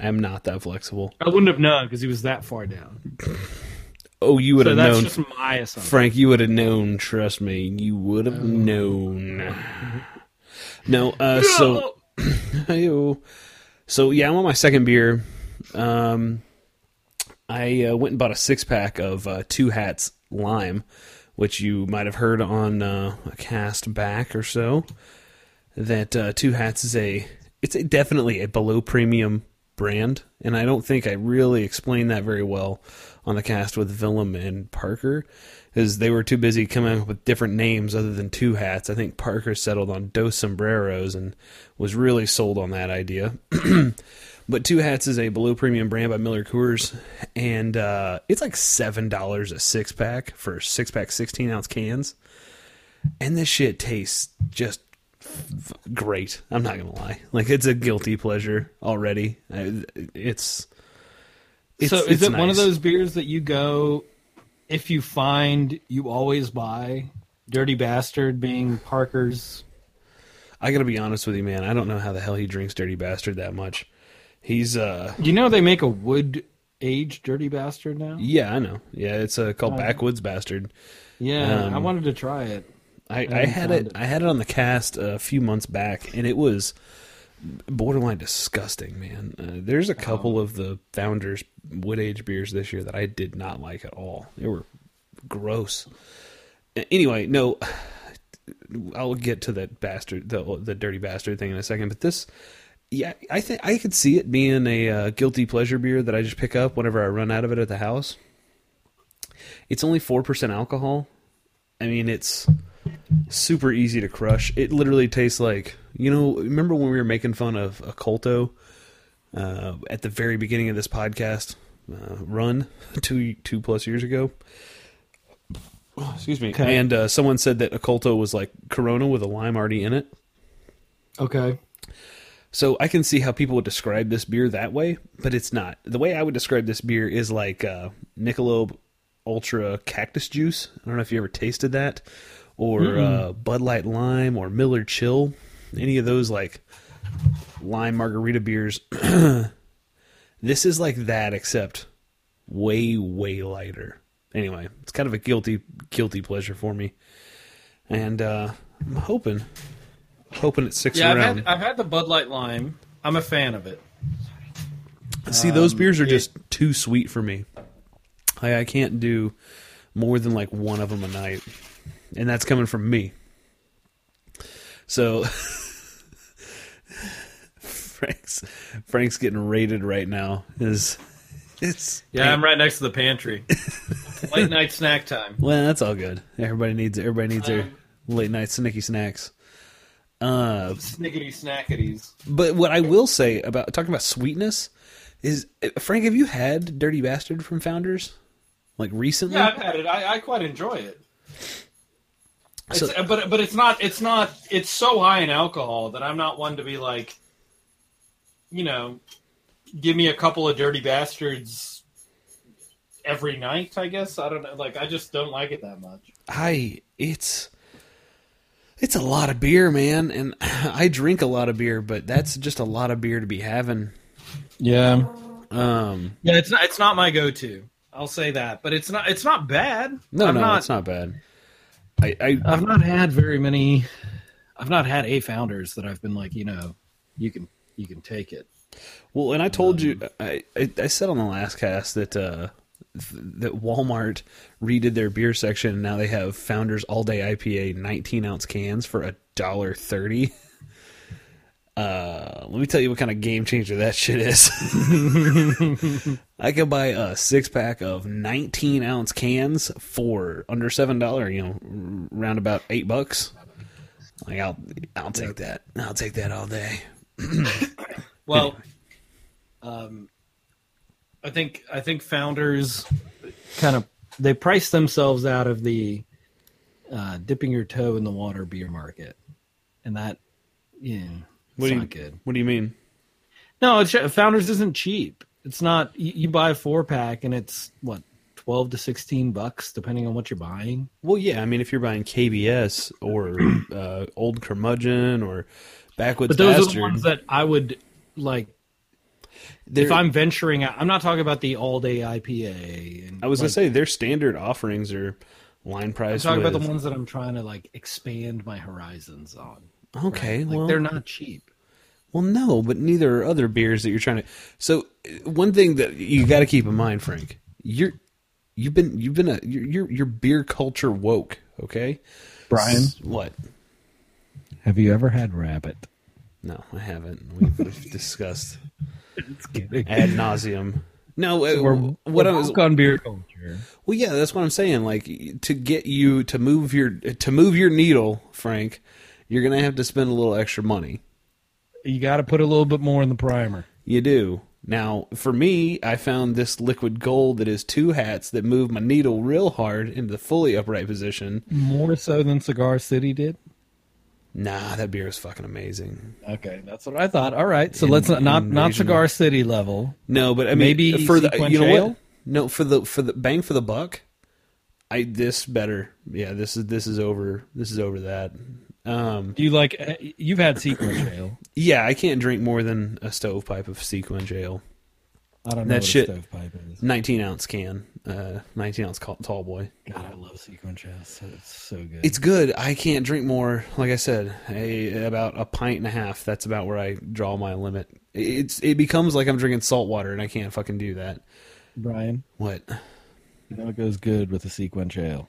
I'm not that flexible. I wouldn't have known because he was that far down. Oh, you would have known. That's just my assumption. Frank, you would have known. Trust me, you would have known. No, so yeah, I'm on my second beer. I went and bought a 6-pack of Two Hats Lime, which you might have heard on a cast back or so, that Two Hats is definitely a below premium brand, and I don't think I really explained that very well on the cast with Willem and Parker, is they were too busy coming up with different names other than Two Hats. I think Parker settled on Dos Sombreros and was really sold on that idea. But Two Hats is a below premium brand by Miller Coors, and it's like $7 a six-pack for six-pack 16-ounce cans. And this shit tastes just great. I'm not going to lie. Like, it's a guilty pleasure already. It's nice. One of those beers that you go, if you find, you always buy? Dirty Bastard being Parker's. I got to be honest with you, man. I don't know how the hell he drinks Dirty Bastard that much. He's you know they make a wood aged Dirty Bastard now? Yeah, I know. Yeah, it's called Backwoods Bastard. Yeah, I wanted to try it. I had it on the cast a few months back, and it was borderline disgusting, man. There's a couple of the Founders wood aged beers this year that I did not like at all. They were gross. Anyway, no, I'll get to that bastard, the Dirty Bastard thing in a second, but this. Yeah, I think I could see it being a guilty pleasure beer that I just pick up whenever I run out of it at the house. It's only 4% alcohol. I mean, it's super easy to crush. It literally tastes like, you know, remember when we were making fun of Occulto at the very beginning of this podcast run two plus years ago? Oh, excuse me. Okay. And someone said that Occulto was like Corona with a lime already in it. Okay. So I can see how people would describe this beer that way, but it's not. The way I would describe this beer is like Michelob Ultra Cactus Juice. I don't know if you ever tasted that. Or Bud Light Lime or Miller Chill. Any of those like lime margarita beers. This is like that, except way, way lighter. Anyway, it's kind of a guilty pleasure for me. And I'm hoping it's six around. I've had the Bud Light Lime. I'm a fan of it. See, those beers are just too sweet for me. I can't do more than like one of them a night. And that's coming from me. So Frank's getting raided right now. I'm right next to the pantry. Late night snack time. Well, that's all good. Everybody needs their late night snicky snacks. Snickety snackities. But what I will say about talking about sweetness is, Frank, have you had Dirty Bastard from Founders? Like recently? Yeah, I've had it. I quite enjoy it. So, but it's not it's so high in alcohol that I'm not one to be like, you know, give me a couple of Dirty Bastards every night, I guess. I don't know. Like, I just don't like it that much. It's a lot of beer, man, and I drink a lot of beer, but that's just a lot of beer to be having. Yeah. Yeah, it's not my go-to. I'll say that, but it's not bad. No, it's not bad. I've not had a Founders that I've been like, you know, you can take it. Well, and I told you, I said on the last cast that Walmart redid their beer section, and now they have Founders All Day IPA 19-ounce cans for $1.30. Let me tell you what kind of game changer that shit is. I could buy a six-pack of 19-ounce cans for under $7, you know, round about $8. Like, I'll take that. I'll take that all day. Well, I think Founders kind of, they priced themselves out of the dipping your toe in the water beer market. And that, yeah, not good. What do you mean? No, Founders isn't cheap. It's not, you buy a 4-pack and it's what, $12 to $16, depending on what you're buying. Well, yeah. I mean, if you're buying KBS or Old Curmudgeon or Backwoods Bastard. But those are the ones that I would like. If I'm venturing out, I'm not talking about the all-day IPA. And I was going to say, their standard offerings are line price. I'm talking about the ones that I'm trying to, like, expand my horizons on. Okay. Right? Like, well, they're not cheap. Well, no, but neither are other beers that you're trying to... So, one thing that you got to keep in mind, Frank, you're beer culture woke, okay? Brian? What? Have you ever had Rabbit? No, I haven't. We've discussed... It's kidding. Ad nauseum. No, so what I was on beer culture. Well, yeah, that's what I'm saying. Like to get you to move your needle, Frank, you're gonna have to spend a little extra money. You got to put a little bit more in the primer. You do. Now, for me, I found this liquid gold that is Two Hats that moved my needle real hard into the fully upright position. More so than Cigar City did? Nah, that beer is fucking amazing. Okay, that's what I thought. All right, so let's not Cigar City level. No, but I mean, maybe for the what? No, for the bang for the buck, this better. Yeah, this is over that. Do you like? You've had sequin ale. Yeah, I can't drink more than a stovepipe of sequin ale. I don't know that what shit, a stovepipe is. 19-ounce can, 19-ounce tall boy. God, I love sequin ale. It's so good. It's good. I can't drink more. Like I said, about a pint and a half. That's about where I draw my limit. It becomes like I'm drinking salt water, and I can't fucking do that. Brian, what? You know it goes good with a sequin ale.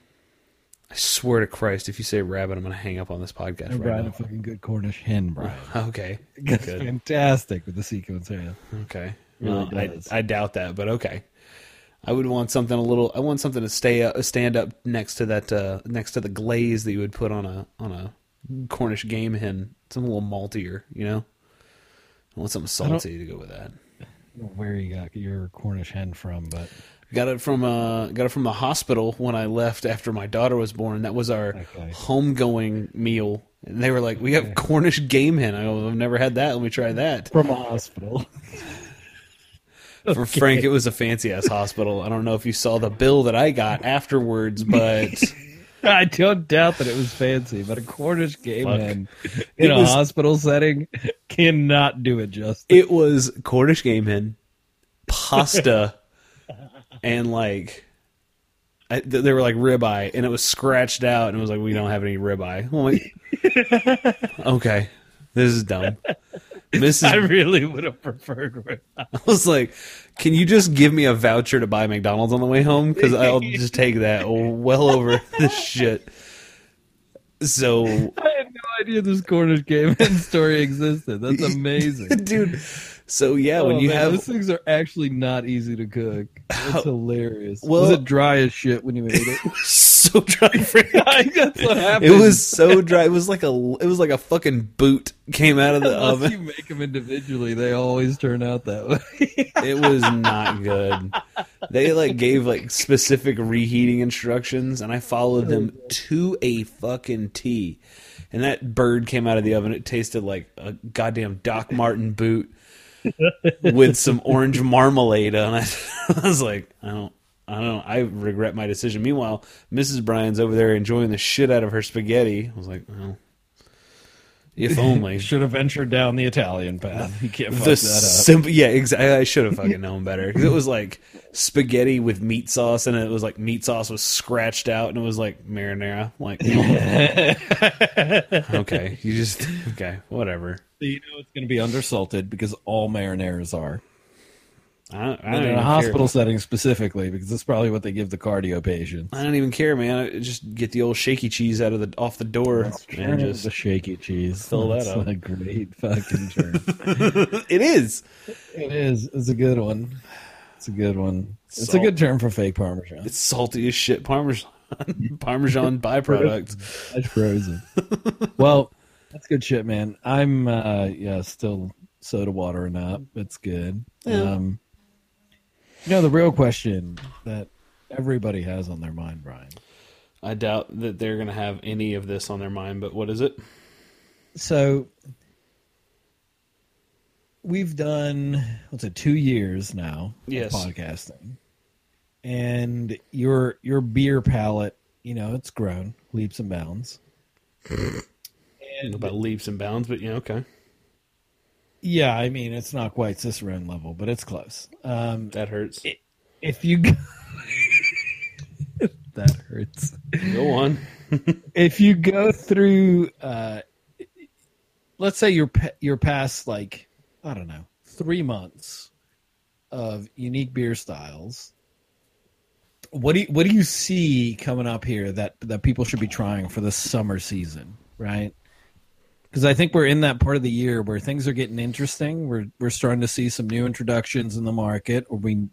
I swear to Christ, if you say rabbit, I'm going to hang up on this podcast right now. A fucking good Cornish hen, Brian. Okay. That's good. Fantastic with the sequence here. Okay. Really I doubt that, but okay. I would want something to stand up next to that, next to the glaze that you would put on a Cornish game hen. Something a little maltier, you know? I want something salty to go with that. I don't know where you got your Cornish hen from, but... Got it from the hospital when I left after my daughter was born. That was our homegoing meal. And they were like, "We have Cornish game hen." I go, "I've never had that. Let me try that." From a hospital. For Frank, it was a fancy ass hospital. I don't know if you saw the bill that I got afterwards, but I don't doubt that it was fancy. But a Cornish game hen in a hospital setting cannot do it justice. It was Cornish game hen, pasta. And like, they were like ribeye, and it was scratched out, and it was like, we don't have any ribeye. I'm like, okay, this is dumb. I really would have preferred ribeye. I was like, can you just give me a voucher to buy McDonald's on the way home? Because I'll just take that well over this shit. So I had no idea this Cornish game story existed. That's amazing, dude. So yeah, those things are actually not easy to cook. It's hilarious. Well, was it dry as shit when you ate it? It was so dry. That's what happened. It was so dry. It was like a fucking boot came out of the oven. If you make them individually, they always turn out that way. It was not good. They gave specific reheating instructions, and I followed them to a fucking T. And that bird came out of the oven. It tasted like a goddamn Doc Martin boot. With some orange marmalade on it. I was like, I don't. I regret my decision. Meanwhile, Mrs. Bryan's over there enjoying the shit out of her spaghetti. I was like, well, if only. Should have ventured down the Italian path. You can't fuck that up. Yeah, exactly. I should have fucking known better. Because it was like spaghetti with meat sauce, and it was like meat sauce was scratched out, and it was like marinara. I'm like, okay, whatever. So you know it's going to be undersalted because all marinaras are. I don't in a hospital setting specifically, because that's probably what they give the cardio patients. I don't even care, man. I just get the old shaky cheese off the door. That's and just the shaky cheese. Fill that up. A great fucking term. It is. It is. It's a good one. It's a good one. It's a good term for fake Parmesan. It's salty as shit Parmesan. Parmesan byproduct. That's frozen. Well, that's good shit, man. I'm still soda watering up. It's good. Yeah. The real question that everybody has on their mind, Brian. I doubt that they're going to have any of this on their mind, but what is it? So we've done, 2 years now of podcasting, and your beer palate, it's grown leaps and bounds. About leaps and bounds, but okay. Yeah, I mean, it's not quite Cicerone level, but it's close. That hurts. That hurts. Go on. If you go through, let's say your past, 3 months of unique beer styles, what do you see coming up here that people should be trying for the summer season, right? because I think we're in that part of the year where things are getting interesting. We're starting to see some new introductions in the market, or we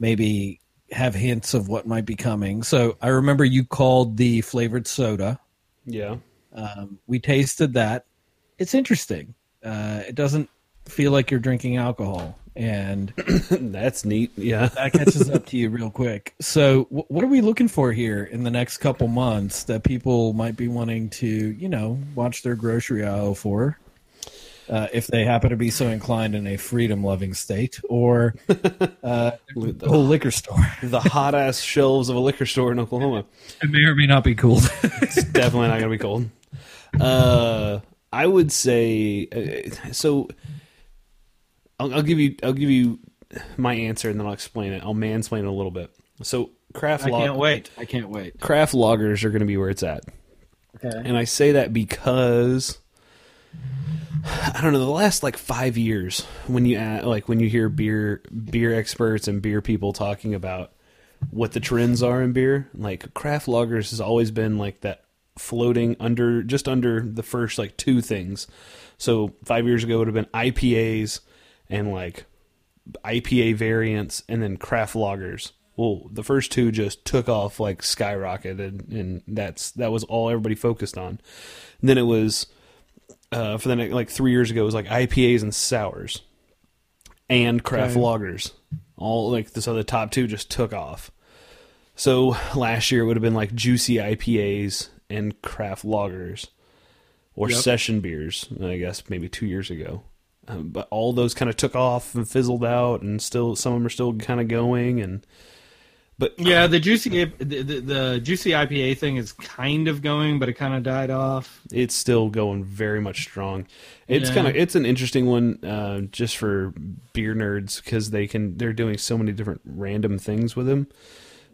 maybe have hints of what might be coming. So I remember you called the flavored soda. Yeah. We tasted that. It's interesting. It doesn't feel like you're drinking alcohol. And that's neat. Yeah. That catches up to you real quick. So what are we looking for here in the next couple months that people might be wanting to, you know, watch their grocery aisle for, if they happen to be so inclined in a freedom loving state, or the whole liquor store, the hot ass shelves of a liquor store in Oklahoma. It may or may not be cold. It's definitely not going to be cold. I would say, so I'll give you my answer, and then I'll explain it. I'll mansplain it a little bit. So I can't wait. Craft lagers are going to be where it's at. Okay. And I say that because I don't know, the last like 5 years, when you hear beer experts and beer people talking about what the trends are in beer, like craft lagers has always been like that, floating under the first like two things. So 5 years ago it would have been IPAs and like IPA variants, and then craft lagers. Well, the first two just took off like skyrocketed, and that was all everybody focused on. And then it was for the next, like 3 years ago, it was like IPAs and sours and craft lagers. All like so the top two just took off. So last year it would have been like juicy IPAs and craft lagers, or session beers, I guess maybe 2 years ago. But all those kind of took off and fizzled out, and still some of them are still kind of going. And but yeah, the juicy IPA thing is kind of going, but it kind of died off. It's still going very much strong. It's it's an interesting one just for beer nerds, because they're doing so many different random things with them.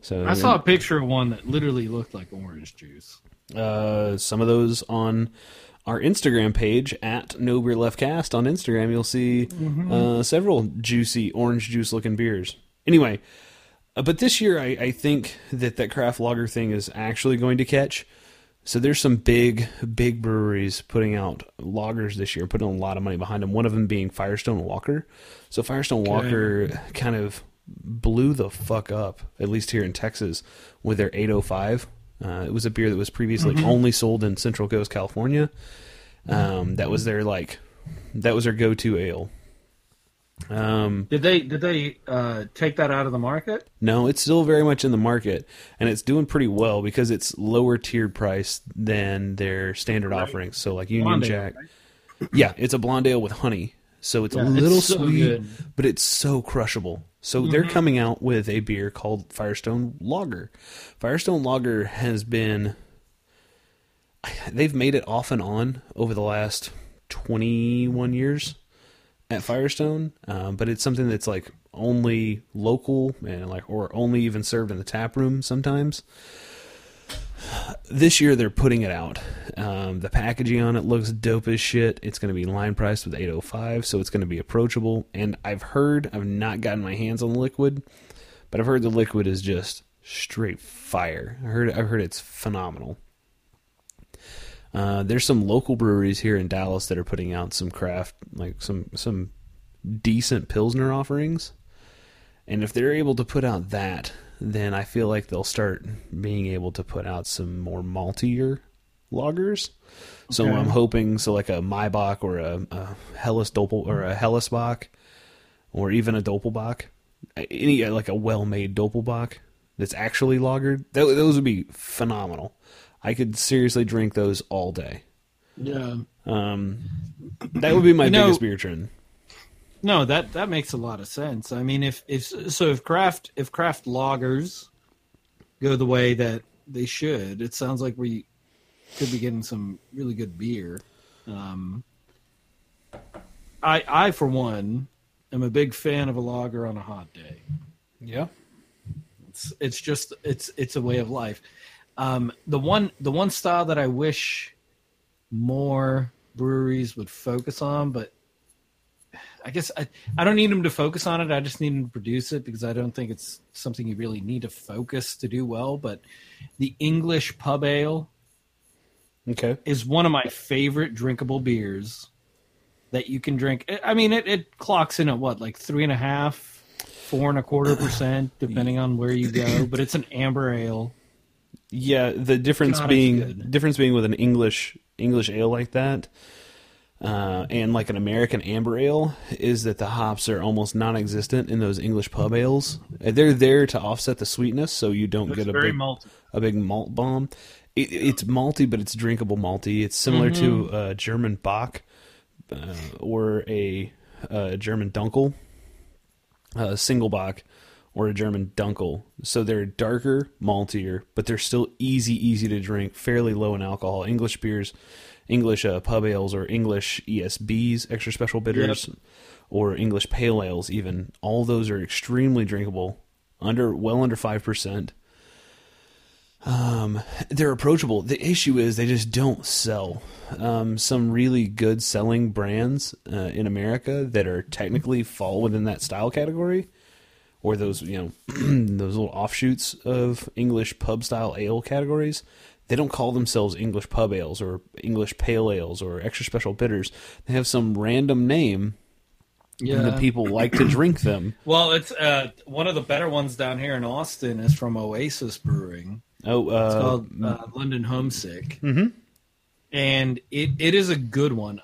So I saw a picture of one that literally looked like orange juice. Some of those on our Instagram page at No Beer Left Cast on Instagram, you'll see several juicy orange juice looking beers. Anyway, but this year I think that craft lager thing is actually going to catch. So there's some big breweries putting out lagers this year, putting a lot of money behind them. One of them being Firestone Walker. So Firestone Walker kind of blew the fuck up, at least here in Texas, with their 805. It was a beer that was previously only sold in Central Coast, California. That was their go-to ale. Did they take that out of the market? No, it's still very much in the market, and it's doing pretty well because it's lower tiered price than their standard offerings. So like Union Blonde Jack, ale, right? Yeah, it's a blonde ale with honey, so it's a little sweet, good, but it's so crushable. So they're coming out with a beer called Firestone Lager. Firestone Lager has been... They've made it off and on over the last 21 years at Firestone, but it's something that's like only local and like, or only even served in the tap room sometimes. This year they're putting it out. The packaging on it looks dope as shit. It's going to be line priced with 805, so it's going to be approachable. And I've not gotten my hands on the liquid, but I've heard the liquid is just straight fire. I've heard it's phenomenal. There's some local breweries here in Dallas that are putting out some craft, like some decent Pilsner offerings. And if they're able to put out that, then I feel like they'll start being able to put out some more maltier lagers. So I'm hoping, like a Maibach or a Helles Doppel or a Hellesbach, or even a Doppelbock, any like a well-made Doppelbock that's actually lagered. Those would be phenomenal. I could seriously drink those all day. Yeah. That would be my biggest beer trend. No, that makes a lot of sense. I mean, if craft lagers go the way that they should, it sounds like we could be getting some really good beer. I for one am a big fan of a lager on a hot day. Yeah, it's just a way of life. The one style that I wish more breweries would focus on, but I guess I don't need them to focus on it. I just need them to produce it, because I don't think it's something you really need to focus to do well. But the English pub ale Okay. Is one of my favorite drinkable beers that you can drink. I mean, it clocks in at what, like 3.5, 4.25%, depending on where you go. But it's an amber ale. Yeah, the difference being with an English ale like that, and like an American amber ale, is that the hops are almost non-existent in those English pub ales. They're there to offset the sweetness, so you don't get a big malt bomb. It's malty, but it's drinkable malty. It's similar to a German Bock or a German Dunkel, a single Bock or a German Dunkel. So they're darker, maltier, but they're still easy to drink, fairly low in alcohol. English beers, English pub ales, or English ESBs, extra special bitters, or English pale ales even. All those are extremely drinkable, well under 5%. They're approachable. The issue is they just don't sell. Some really good selling brands in America that are technically fall within that style category, or those, those little offshoots of English pub style ale categories. They don't call themselves English pub ales or English pale ales or extra special bitters. They have some random name. Yeah. And the people like to drink them. Well, it's one of the better ones down here in Austin is from Oasis Brewing. Oh, it's called London Homesick, and it is a good one.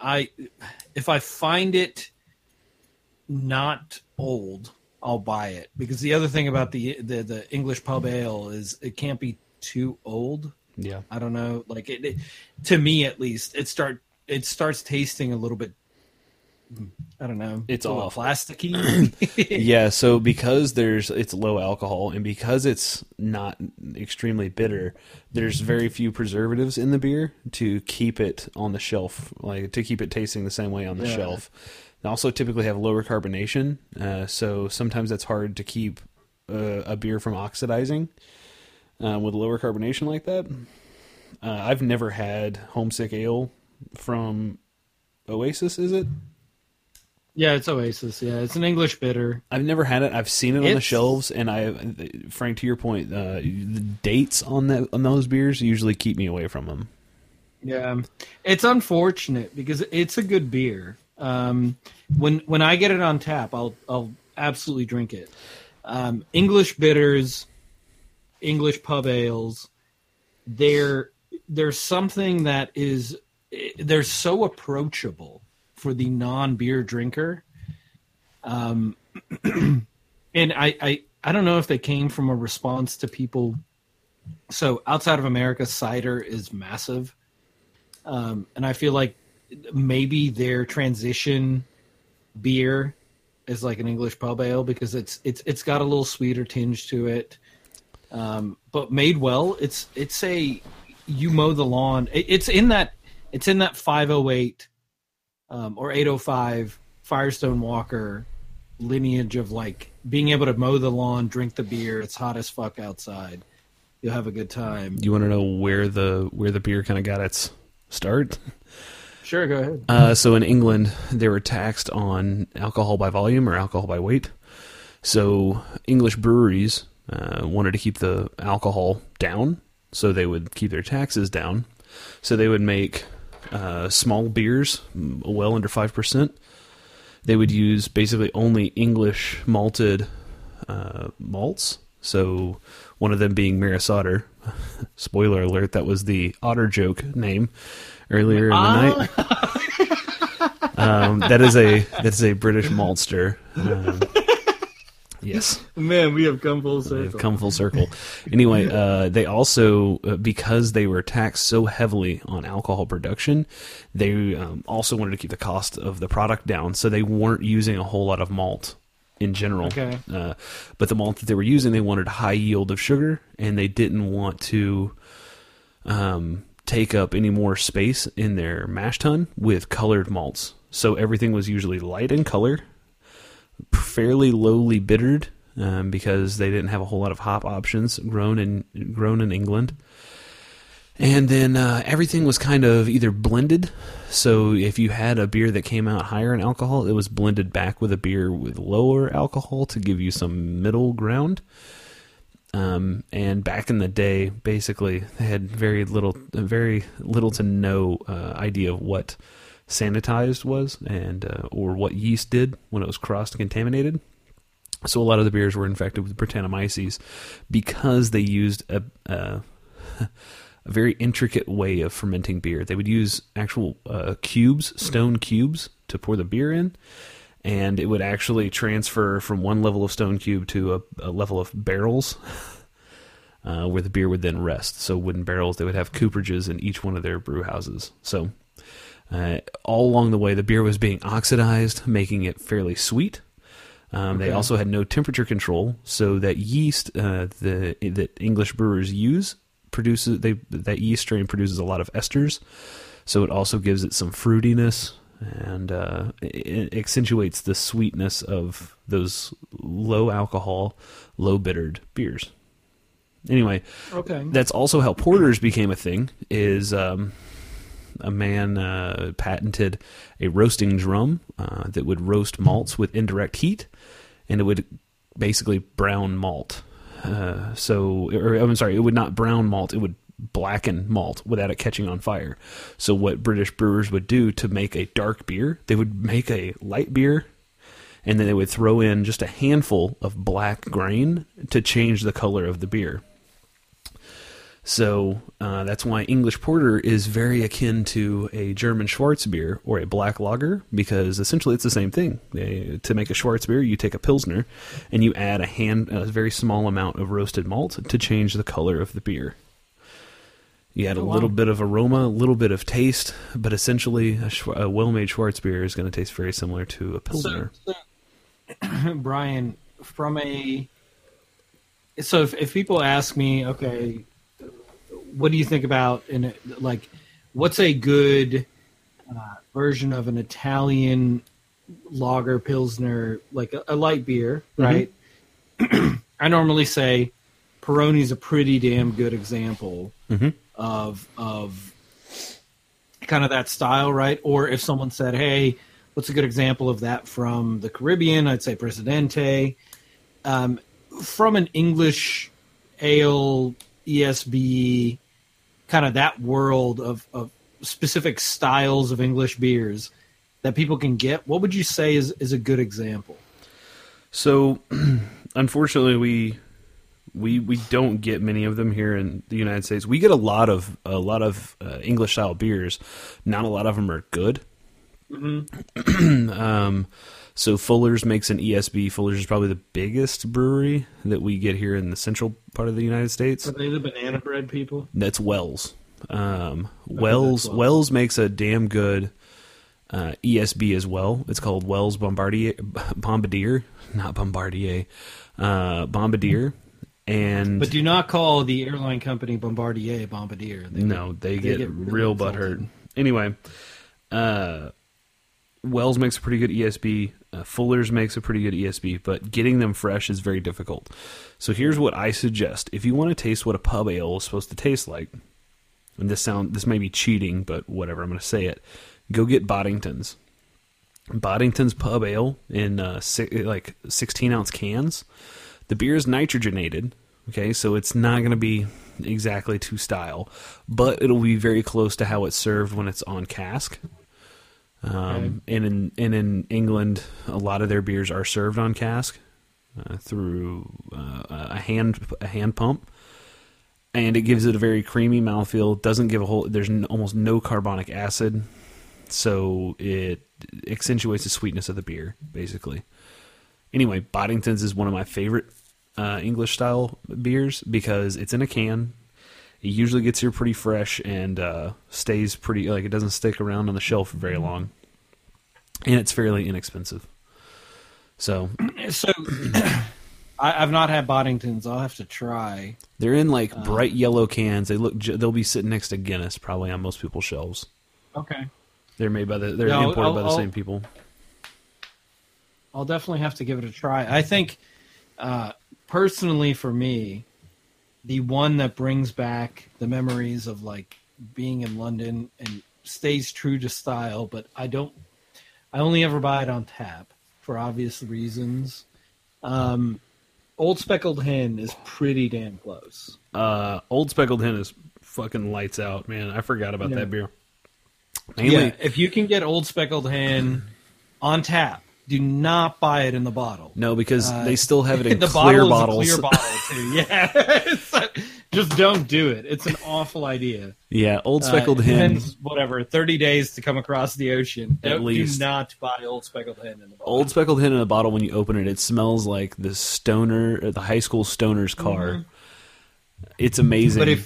If I find it not old, I'll buy it, because the other thing about the English pub ale is it can't be too old. Yeah, I don't know. Like it to me at least, it starts tasting a little bit. I don't know. It's all plasticky. Yeah. So because it's low alcohol, and because it's not extremely bitter, there's very few preservatives in the beer to keep it on the shelf, like to keep it tasting the same way on the shelf. They also typically have lower carbonation, so sometimes that's hard to keep a beer from oxidizing with lower carbonation like that. I've never had Homesick Ale from Oasis. Is it? Yeah, it's Oasis. Yeah, it's an English bitter. I've never had it. I've seen it on the shelves, and Frank, to your point, the dates on those beers usually keep me away from them. Yeah, it's unfortunate because it's a good beer. When I get it on tap, I'll absolutely drink it. English bitters, English pub ales, there's something that is they're so approachable for the non-beer drinker. And I don't know if they came from a response to people. So outside of America, cider is massive. And I feel like maybe their transition beer is like an English pub ale because it's got a little sweeter tinge to it. But made well, it's a, you mow the lawn. It's in that 508, or 805 Firestone Walker lineage of like being able to mow the lawn, drink the beer. It's hot as fuck outside. You'll have a good time. You want to know where the beer kind of got its start? Sure, go ahead. So in England, they were taxed on alcohol by volume or alcohol by weight. So English breweries wanted to keep the alcohol down, so they would keep their taxes down. So they would make small beers, well under 5%. They would use basically only English malted malts. So one of them being Maris Otter. Spoiler alert, that was the Otter joke name earlier in the night. That is a British maltster. Yes. Man, we have come full circle. Anyway, they also, because they were taxed so heavily on alcohol production, they also wanted to keep the cost of the product down, so they weren't using a whole lot of malt in general. Okay. But the malt that they were using, they wanted a high yield of sugar, and they didn't want to take up any more space in their mash tun with colored malts. So everything was usually light in color, fairly lowly bittered, because they didn't have a whole lot of hop options grown in England. And then everything was kind of either blended. So if you had a beer that came out higher in alcohol, it was blended back with a beer with lower alcohol to give you some middle ground. And back in the day, basically, they had very little to no idea of what sanitized was and or what yeast did when it was crossed and contaminated. So a lot of the beers were infected with Britannomyces because they used a very intricate way of fermenting beer. They would use actual stone cubes to pour the beer in, and it would actually transfer from one level of stone cube to a level of barrels where the beer would then rest. So wooden barrels, they would have cooperages in each one of their brew houses. So all along the way, the beer was being oxidized, making it fairly sweet. They also had no temperature control, so that yeast that English brewers use that yeast strain produces a lot of esters, so it also gives it some fruitiness and it accentuates the sweetness of those low alcohol, low bittered beers. Anyway, that's also how porters became a thing. Is a man patented a roasting drum that would roast malts with indirect heat, and it would basically brown malt. It would not brown malt, it would blacken malt without it catching on fire. So what British brewers would do to make a dark beer, they would make a light beer, and then they would throw in just a handful of black grain to change the color of the beer. So that's why English porter is very akin to a German Schwarzbier or a black lager, because essentially it's the same thing. To make a Schwarzbier, you take a Pilsner and you add a very small amount of roasted malt to change the color of the beer. You add a little bit of aroma, a little bit of taste, but essentially a well-made Schwarzbier is going to taste very similar to a Pilsner. So Brian, if people ask me, okay, what do you think about, what's a good version of an Italian lager Pilsner, like a light beer, right? Mm-hmm. I normally say Peroni's a pretty damn good example of kind of that style, right? Or if someone said, hey, what's a good example of that from the Caribbean? I'd say Presidente. From an English ale, ESB, kind of that world of specific styles of English beers that people can get, what would you say is a good example? So, unfortunately, we don't get many of them here in the United States. We get a lot of English style beers. Not a lot of them are good. Mm-hmm. So Fuller's makes an ESB. Fuller's is probably the biggest brewery that we get here in the central part of the United States. Are they the banana bread people? That's Wells. Wells makes a damn good ESB as well. It's called Wells Bombardier, not Bombardier, Bombardier. But do not call the airline company Bombardier Bombardier. They get real butthurt. Anyway, Wells makes a pretty good ESB. Fuller's makes a pretty good ESB, but getting them fresh is very difficult. So here's what I suggest. If you want to taste what a pub ale is supposed to taste like, and this may be cheating, but whatever, I'm going to say it, go get Boddington's. Boddington's pub ale in 16-ounce cans. The beer is nitrogenated, okay, so it's not going to be exactly to style, but it'll be very close to how it's served when it's on cask. And in England, a lot of their beers are served on cask through a hand pump, and it gives it a very creamy mouthfeel. Doesn't give a whole. There's almost no carbonic acid, so it accentuates the sweetness of the beer, basically. Anyway, Boddington's is one of my favorite English style beers because it's in a can. It usually gets here pretty fresh and stays pretty, it doesn't stick around on the shelf for very long. And it's fairly inexpensive. So I've not had Boddington's. I'll have to try. They're in bright yellow cans. They'll be sitting next to Guinness probably on most people's shelves. Okay. They're made by imported by the same people. I'll definitely have to give it a try. I think personally for me, the one that brings back the memories of being in London and stays true to style, but I only ever buy it on tap for obvious reasons. Old Speckled Hen is pretty damn close. Old Speckled Hen is fucking lights out, man. I forgot about that beer. Mainly, yeah, if you can get Old Speckled Hen on tap, do not buy it in the bottle. No, because they still have it in the clear bottles. The bottle is a clear bottle, too. Yeah. Just don't do it. It's an awful idea. Yeah, Old Speckled Hen. Whatever, 30 days to come across the ocean. At least. Do not buy Old Speckled Hen in the bottle. Old Speckled Hen in a bottle, when you open it, it smells like the stoner, the high school stoner's car. Mm-hmm. It's amazing. But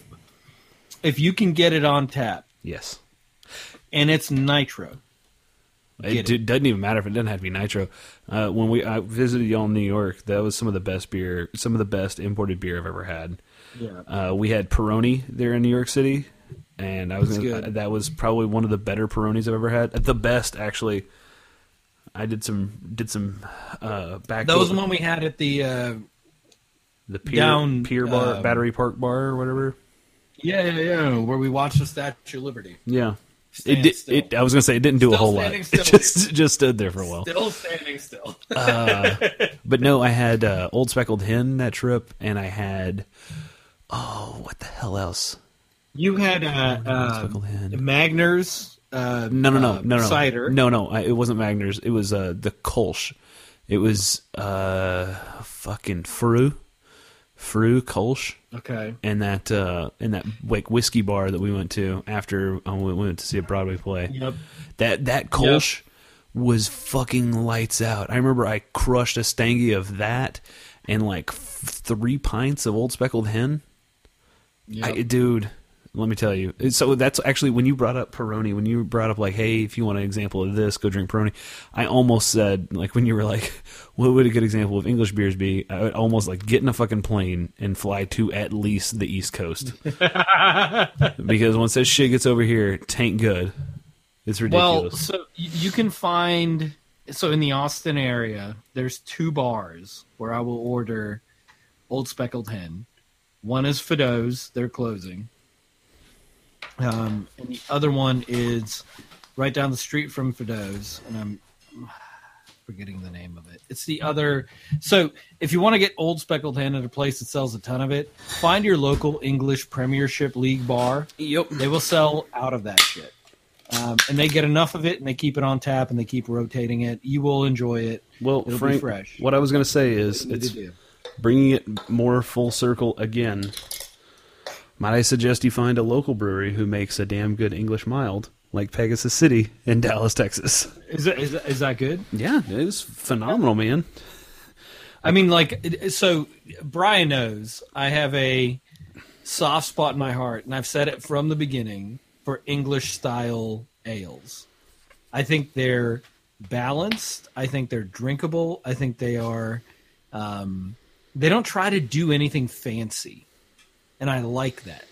if you can get it on tap. Yes. And it's nitro. It doesn't even matter if it doesn't have to be nitro. When I visited y'all in New York, that was some of the best beer, some of the best imported beer I've ever had. Yeah. We had Peroni there in New York City, and that was probably one of the better Peronis I've ever had. The best, actually. I did some back. That was the one we had at the pier bar, Battery Park bar, or whatever. Yeah, where we watched the Statue of Liberty. Yeah. I was gonna say it didn't do a whole lot. It just stood there for a while. Still standing still. But no, I had Old Speckled Hen that trip, and I had what the hell else? You had Magners. No, cider. No. It wasn't Magners. It was the Kolsch. It was fucking Fru Kolsch. Okay. And that like whiskey bar that we went to after we went to see a Broadway play. Yep. That Kolsch was fucking lights out. I remember I crushed a stangy of that and like 3 pints of Old Speckled Hen. Yep. Dude, let me tell you. So that's actually when you brought up Peroni, when you brought up like, hey, if you want an example of this, go drink Peroni. I almost said, like when you were like, what would a good example of English beers be? I would almost like get in a fucking plane and fly to at least the East Coast. Because once that shit gets over here, it ain't good. It's ridiculous. Well, so you can find... So in the Austin area, there's 2 bars where I will order Old Speckled Hen. One is Fido's. They're closing. And the other one is right down the street from Fido's, and I'm forgetting the name of it. It's the other. So if you want to get Old Speckled Hen at a place that sells a ton of it, find your local English Premiership League bar. Yep, they will sell out of that shit, and they get enough of it, and they keep it on tap, and they keep rotating it. You will enjoy it. Well, it'll be fresh. What I was going to say is it's bringing it more full circle again. Might I suggest you find a local brewery who makes a damn good English mild, like Pegasus City in Dallas, Texas. Is that good? Yeah, it is phenomenal, man. I mean, like, so Brian knows I have a soft spot in my heart, and I've said it from the beginning, for English-style ales. I think they're balanced. I think they're drinkable. I think they are they don't try to do anything fancy. And I like that,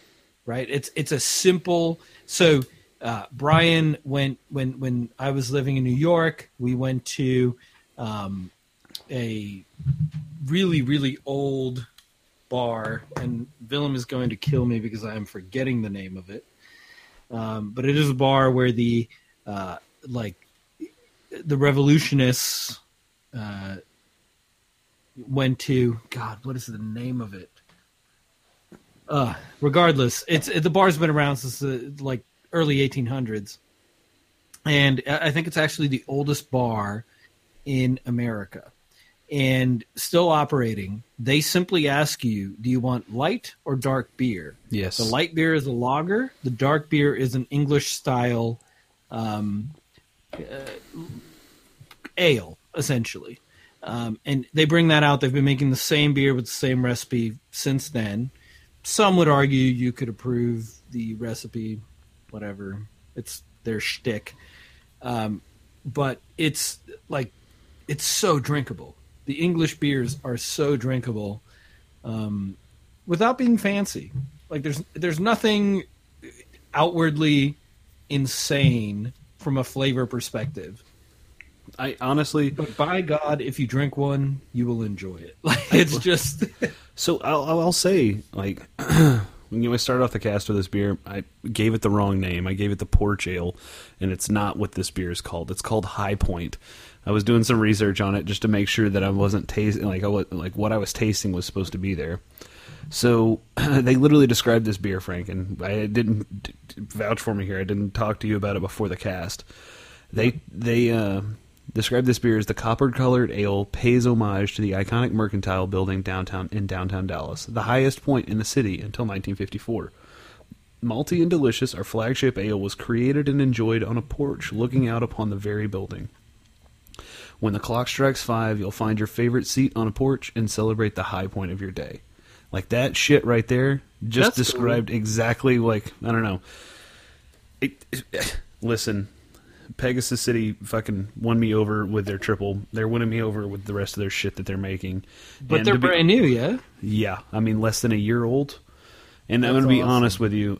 right? It's a simple. So Brian, when I was living in New York, we went to a really, really old bar, and Willem is going to kill me because I am forgetting the name of it. But it is a bar where the revolutionists went to. God, what is the name of it? Regardless, the bar's been around since the early 1800s, and I think it's actually the oldest bar in America, and still operating. They simply ask you, "Do you want light or dark beer?" Yes. The light beer is a lager. The dark beer is an English style ale, essentially. And they bring that out. They've been making the same beer with the same recipe since then. Some would argue you could approve the recipe, whatever. It's their shtick. But it's so drinkable. The English beers are so drinkable without being fancy. Like there's nothing outwardly insane from a flavor perspective. But by God, if you drink one, you will enjoy it. Like, it's just. So I'll say, like, You know, I started off the cast with this beer. I gave it the wrong name. I gave it the Porch Ale, and it's not what this beer is called. It's called High Point. I was doing some research on it just to make sure that I wasn't tasting, like what I was tasting was supposed to be there. So they literally described this beer, Frank, and I didn't vouch for me here. I didn't talk to you about it before the cast. They described this beer as the copper-colored ale pays homage to the iconic Mercantile building downtown Dallas, the highest point in the city until 1954. Malty and delicious, our flagship ale was created and enjoyed on a porch looking out upon the very building. When the clock strikes 5, you'll find your favorite seat on a porch and celebrate the high point of your day. Like, that shit right there just That's described cool. exactly, like, I don't know. Listen, Pegasus City fucking won me over with their triple. They're winning me over with the rest of their shit that they're making. But and they're brand new, yeah? Yeah. I mean, less than a year old. And I'm going to be honest with you.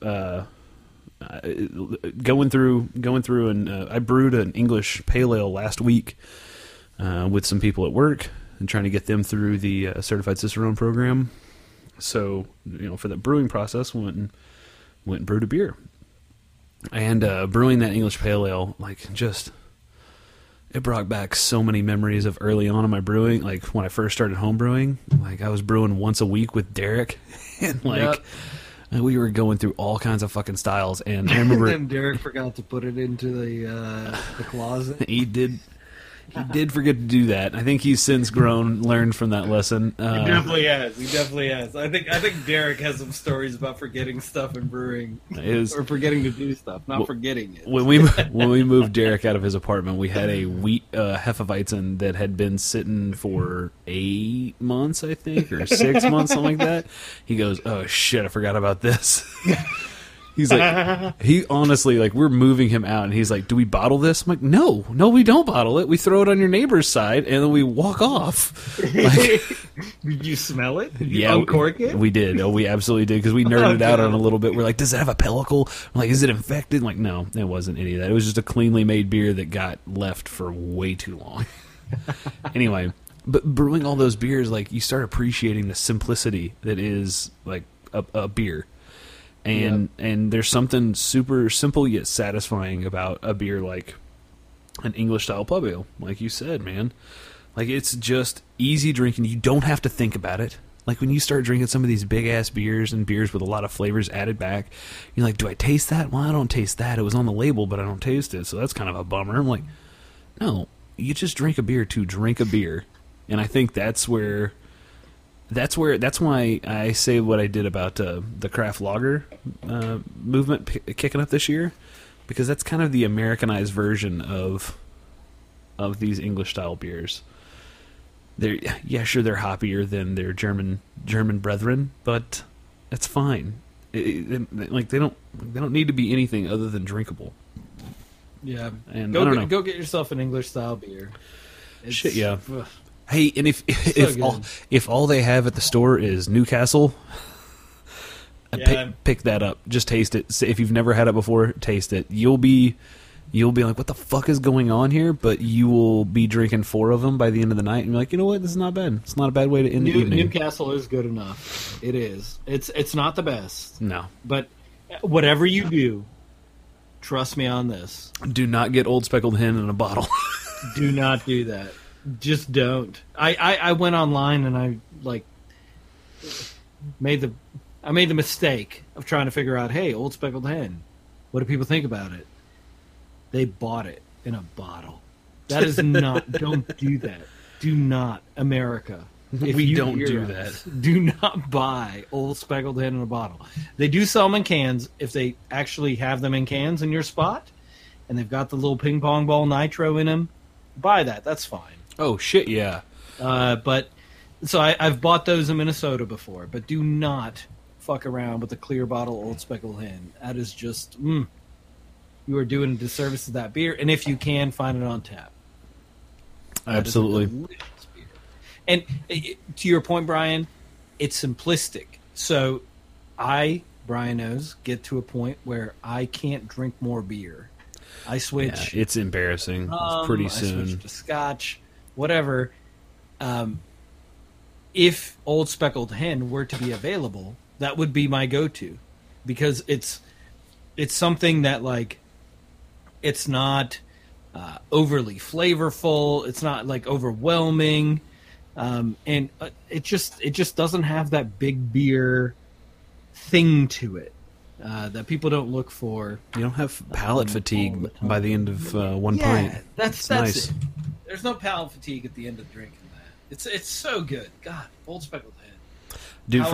Going through and I brewed an English pale ale last week with some people at work and trying to get them through the Certified Cicerone program. So, you know, for the brewing process, went and brewed a beer. And brewing that English pale ale, like, just, it brought back so many memories of early on in my brewing. Like, when I first started home brewing, like, I was brewing once a week with Derek. And, like, we were going through all kinds of fucking styles. And I remember... and Derek forgot to put it into the closet. He did... He did forget to do that. I think he's since learned from that lesson. He definitely has. I think Derek has some stories about forgetting stuff in brewing, or forgetting to do stuff, not forgetting it. When we moved Derek out of his apartment, we had a wheat Hefeweizen that had been sitting for 8 months, I think, or 6 months, something like that. He goes, "Oh shit, I forgot about this." He's like, he honestly, like, we're moving him out, and he's like, "Do we bottle this?" I'm like, no, we don't bottle it. We throw it on your neighbor's side, and then we walk off. Like, did you smell it? Did you uncork it? We did. Oh, we absolutely did, because we nerded out on it a little bit. We're like, does it have a pellicle? I'm like, is it infected? I'm like, no, it wasn't any of that. It was just a cleanly made beer that got left for way too long. Anyway, but brewing all those beers, like, you start appreciating the simplicity that is, like, a beer. And and there's something super simple yet satisfying about a beer like an English-style pub ale, like you said, man. Like, it's just easy drinking. You don't have to think about it. Like, when you start drinking some of these big-ass beers and beers with a lot of flavors added back, you're like, do I taste that? Well, I don't taste that. It was on the label, but I don't taste it, so that's kind of a bummer. I'm like, no, you just drink a beer to drink a beer. And I think that's where... That's why I say what I did about the craft lager movement kicking up this year, because that's kind of the Americanized version of these English-style beers. They're, yeah, sure, they're hoppier than their German brethren, but that's fine. They don't need to be anything other than drinkable. Yeah, and go get yourself an English-style beer. It's, shit, yeah. Ugh. Hey, and if all they have at the store is Newcastle, pick that up. Just taste it. If you've never had it before, taste it. You'll be like, what the fuck is going on here? But you will be drinking 4 of them by the end of the night, and be like, you know what? This is not bad. It's not a bad way to end the evening. Newcastle is good enough. It is. It's not the best. No. But whatever you do, trust me on this. Do not get Old Speckled Hen in a bottle. Do not do that. Just don't. I went online and I made the mistake of trying to figure out, hey, Old Speckled Hen, what do people think about it? They bought it in a bottle. That is not. Don't do that. Do not, America. If we don't do us, that. Do not buy Old Speckled Hen in a bottle. They do sell them in cans if they actually have them in cans in your spot, and they've got the little ping pong ball nitro in them. Buy that. That's fine. Oh, shit, yeah. I've bought those in Minnesota before, but do not fuck around with a clear bottle Old Speckled Hen. That is just, you are doing a disservice to that beer, and if you can, find it on tap. Absolutely. And to your point, Brian, it's simplistic. So I, Brian knows, get to a point where I can't drink more beer. I switch. Yeah, it's embarrassing. It's pretty soon. I switch to scotch. Whatever. If Old Speckled Hen were to be available, That would be my go-to, because it's something that, like, it's not overly flavorful. It's not like overwhelming, and it just doesn't have that big beer thing to it that people don't look for. You don't have palate fatigue by the end of one pint. Yeah, that's nice. It. There's no palate fatigue at the end of drinking that. It's so good. God, Old Speckled Hen. Dude,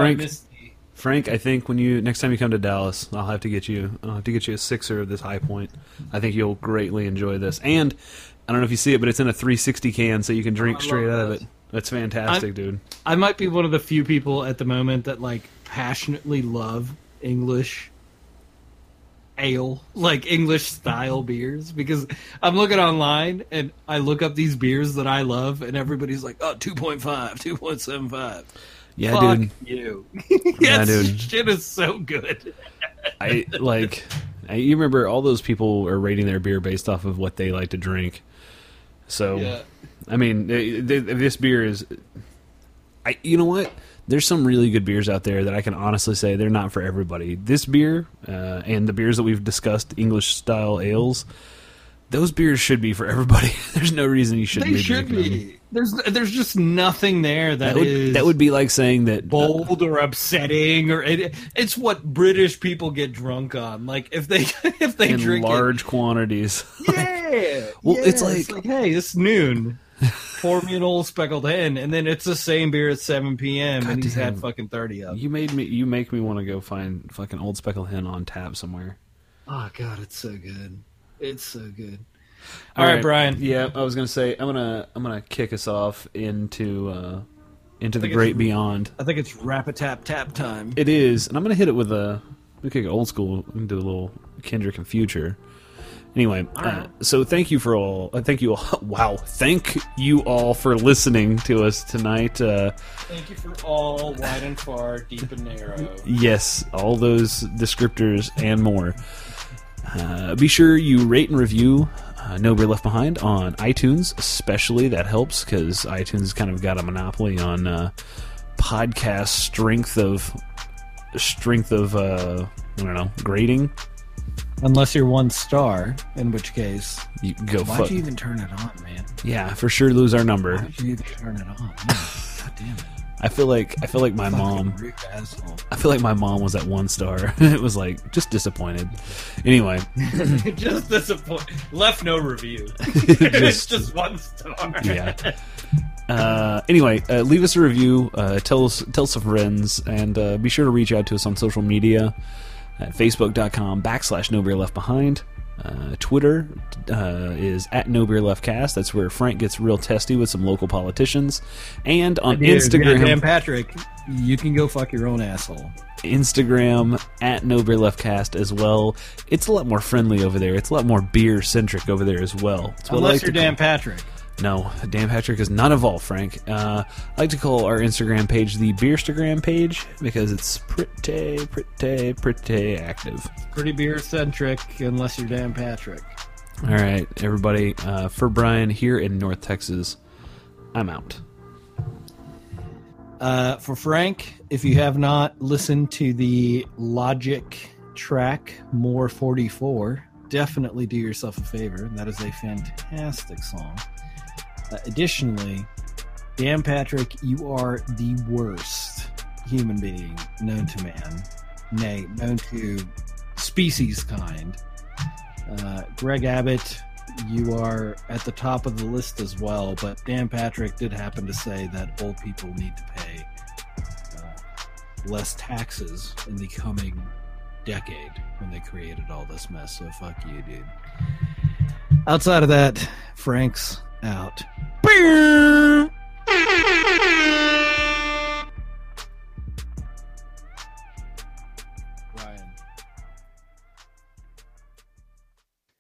Frank, I think when you next time you come to Dallas, I'll have to get you a sixer of this High Point. I think you'll greatly enjoy this. And I don't know if you see it, but it's in a 360 can, so you can drink straight out of it. That's fantastic, dude. I might be one of the few people at the moment that, like, passionately love English ale, like English style beers, because I'm looking online and I look up these beers that I love, and everybody's like, "Oh, 2.5, 2.75." Yeah, fuck dude. You. Yeah, dude. Shit is so good. You remember all those people are rating their beer based off of what they like to drink. So, yeah. I mean, this beer is. You know what? There's some really good beers out there that I can honestly say they're not for everybody. This beer and the beers that we've discussed, English style ales, those beers should be for everybody. There's no reason you shouldn't. They should be. There's just nothing there that would be like saying that bold or upsetting or it's what British people get drunk on. Like if they drink large quantities. Yeah. Like, well, yeah, it's like hey, it's noon. Pour me an Old Speckled Hen, and then it's the same beer at 7 p.m. and he's had fucking 30 of them. You make me want to go find fucking Old Speckled Hen on tap somewhere. Oh God, it's so good. It's so good. All right, Brian. Yeah, I was gonna say I'm gonna kick us off into the great beyond. I think it's rap a tap tap time. It is, and I'm gonna hit it with we could go old school and do a little Kendrick and Future. Anyway, so thank you for all. Thank you all. Wow, thank you all for listening to us tonight. Thank you for all, wide and far, deep and narrow. Yes, all those descriptors and more. Be sure you rate and review No Beer Left Behind on iTunes, especially. That helps because iTunes kind of got a monopoly on podcast strength of I don't know, grading. Unless you're 1 star, in which case you go. Why'd you even turn it on, man? Yeah, for sure lose our number. Why'd you even turn it on? Man? God damn it! I feel like my mom. I feel like my mom was at 1 star. It was like just disappointed. Anyway, just disappointed. Left no review. It's just 1 star. Yeah. Anyway, leave us a review. Tell some friends, and be sure to reach out to us on social media. At facebook.com/NoBeerLeftBehind. Twitter is @NoBeerLeftCast. That's where Frank gets real testy with some local politicians. And on Instagram... Dan Patrick, you can go fuck your own asshole. Instagram, @NoBeerLeftCast as well. It's a lot more friendly over there. It's a lot more beer-centric over there as well. Unless you're Dan Patrick. No, Dan Patrick is not involved, Frank. I like to call our Instagram page the Beerstagram page because it's pretty active. Pretty beer-centric unless you're Dan Patrick. All right, everybody. For Brian here in North Texas, I'm out. For Frank, if you have not listened to the Logic track, More 44, definitely do yourself a favor. That is a fantastic song. Additionally, Dan Patrick, you are the worst human being known to man, nay, known to species kind. Greg Abbott, you are at the top of the list as well, but Dan Patrick did happen to say that old people need to pay less taxes in the coming decade when they created all this mess, so fuck you, dude. Outside of that, Frank's out. Beer!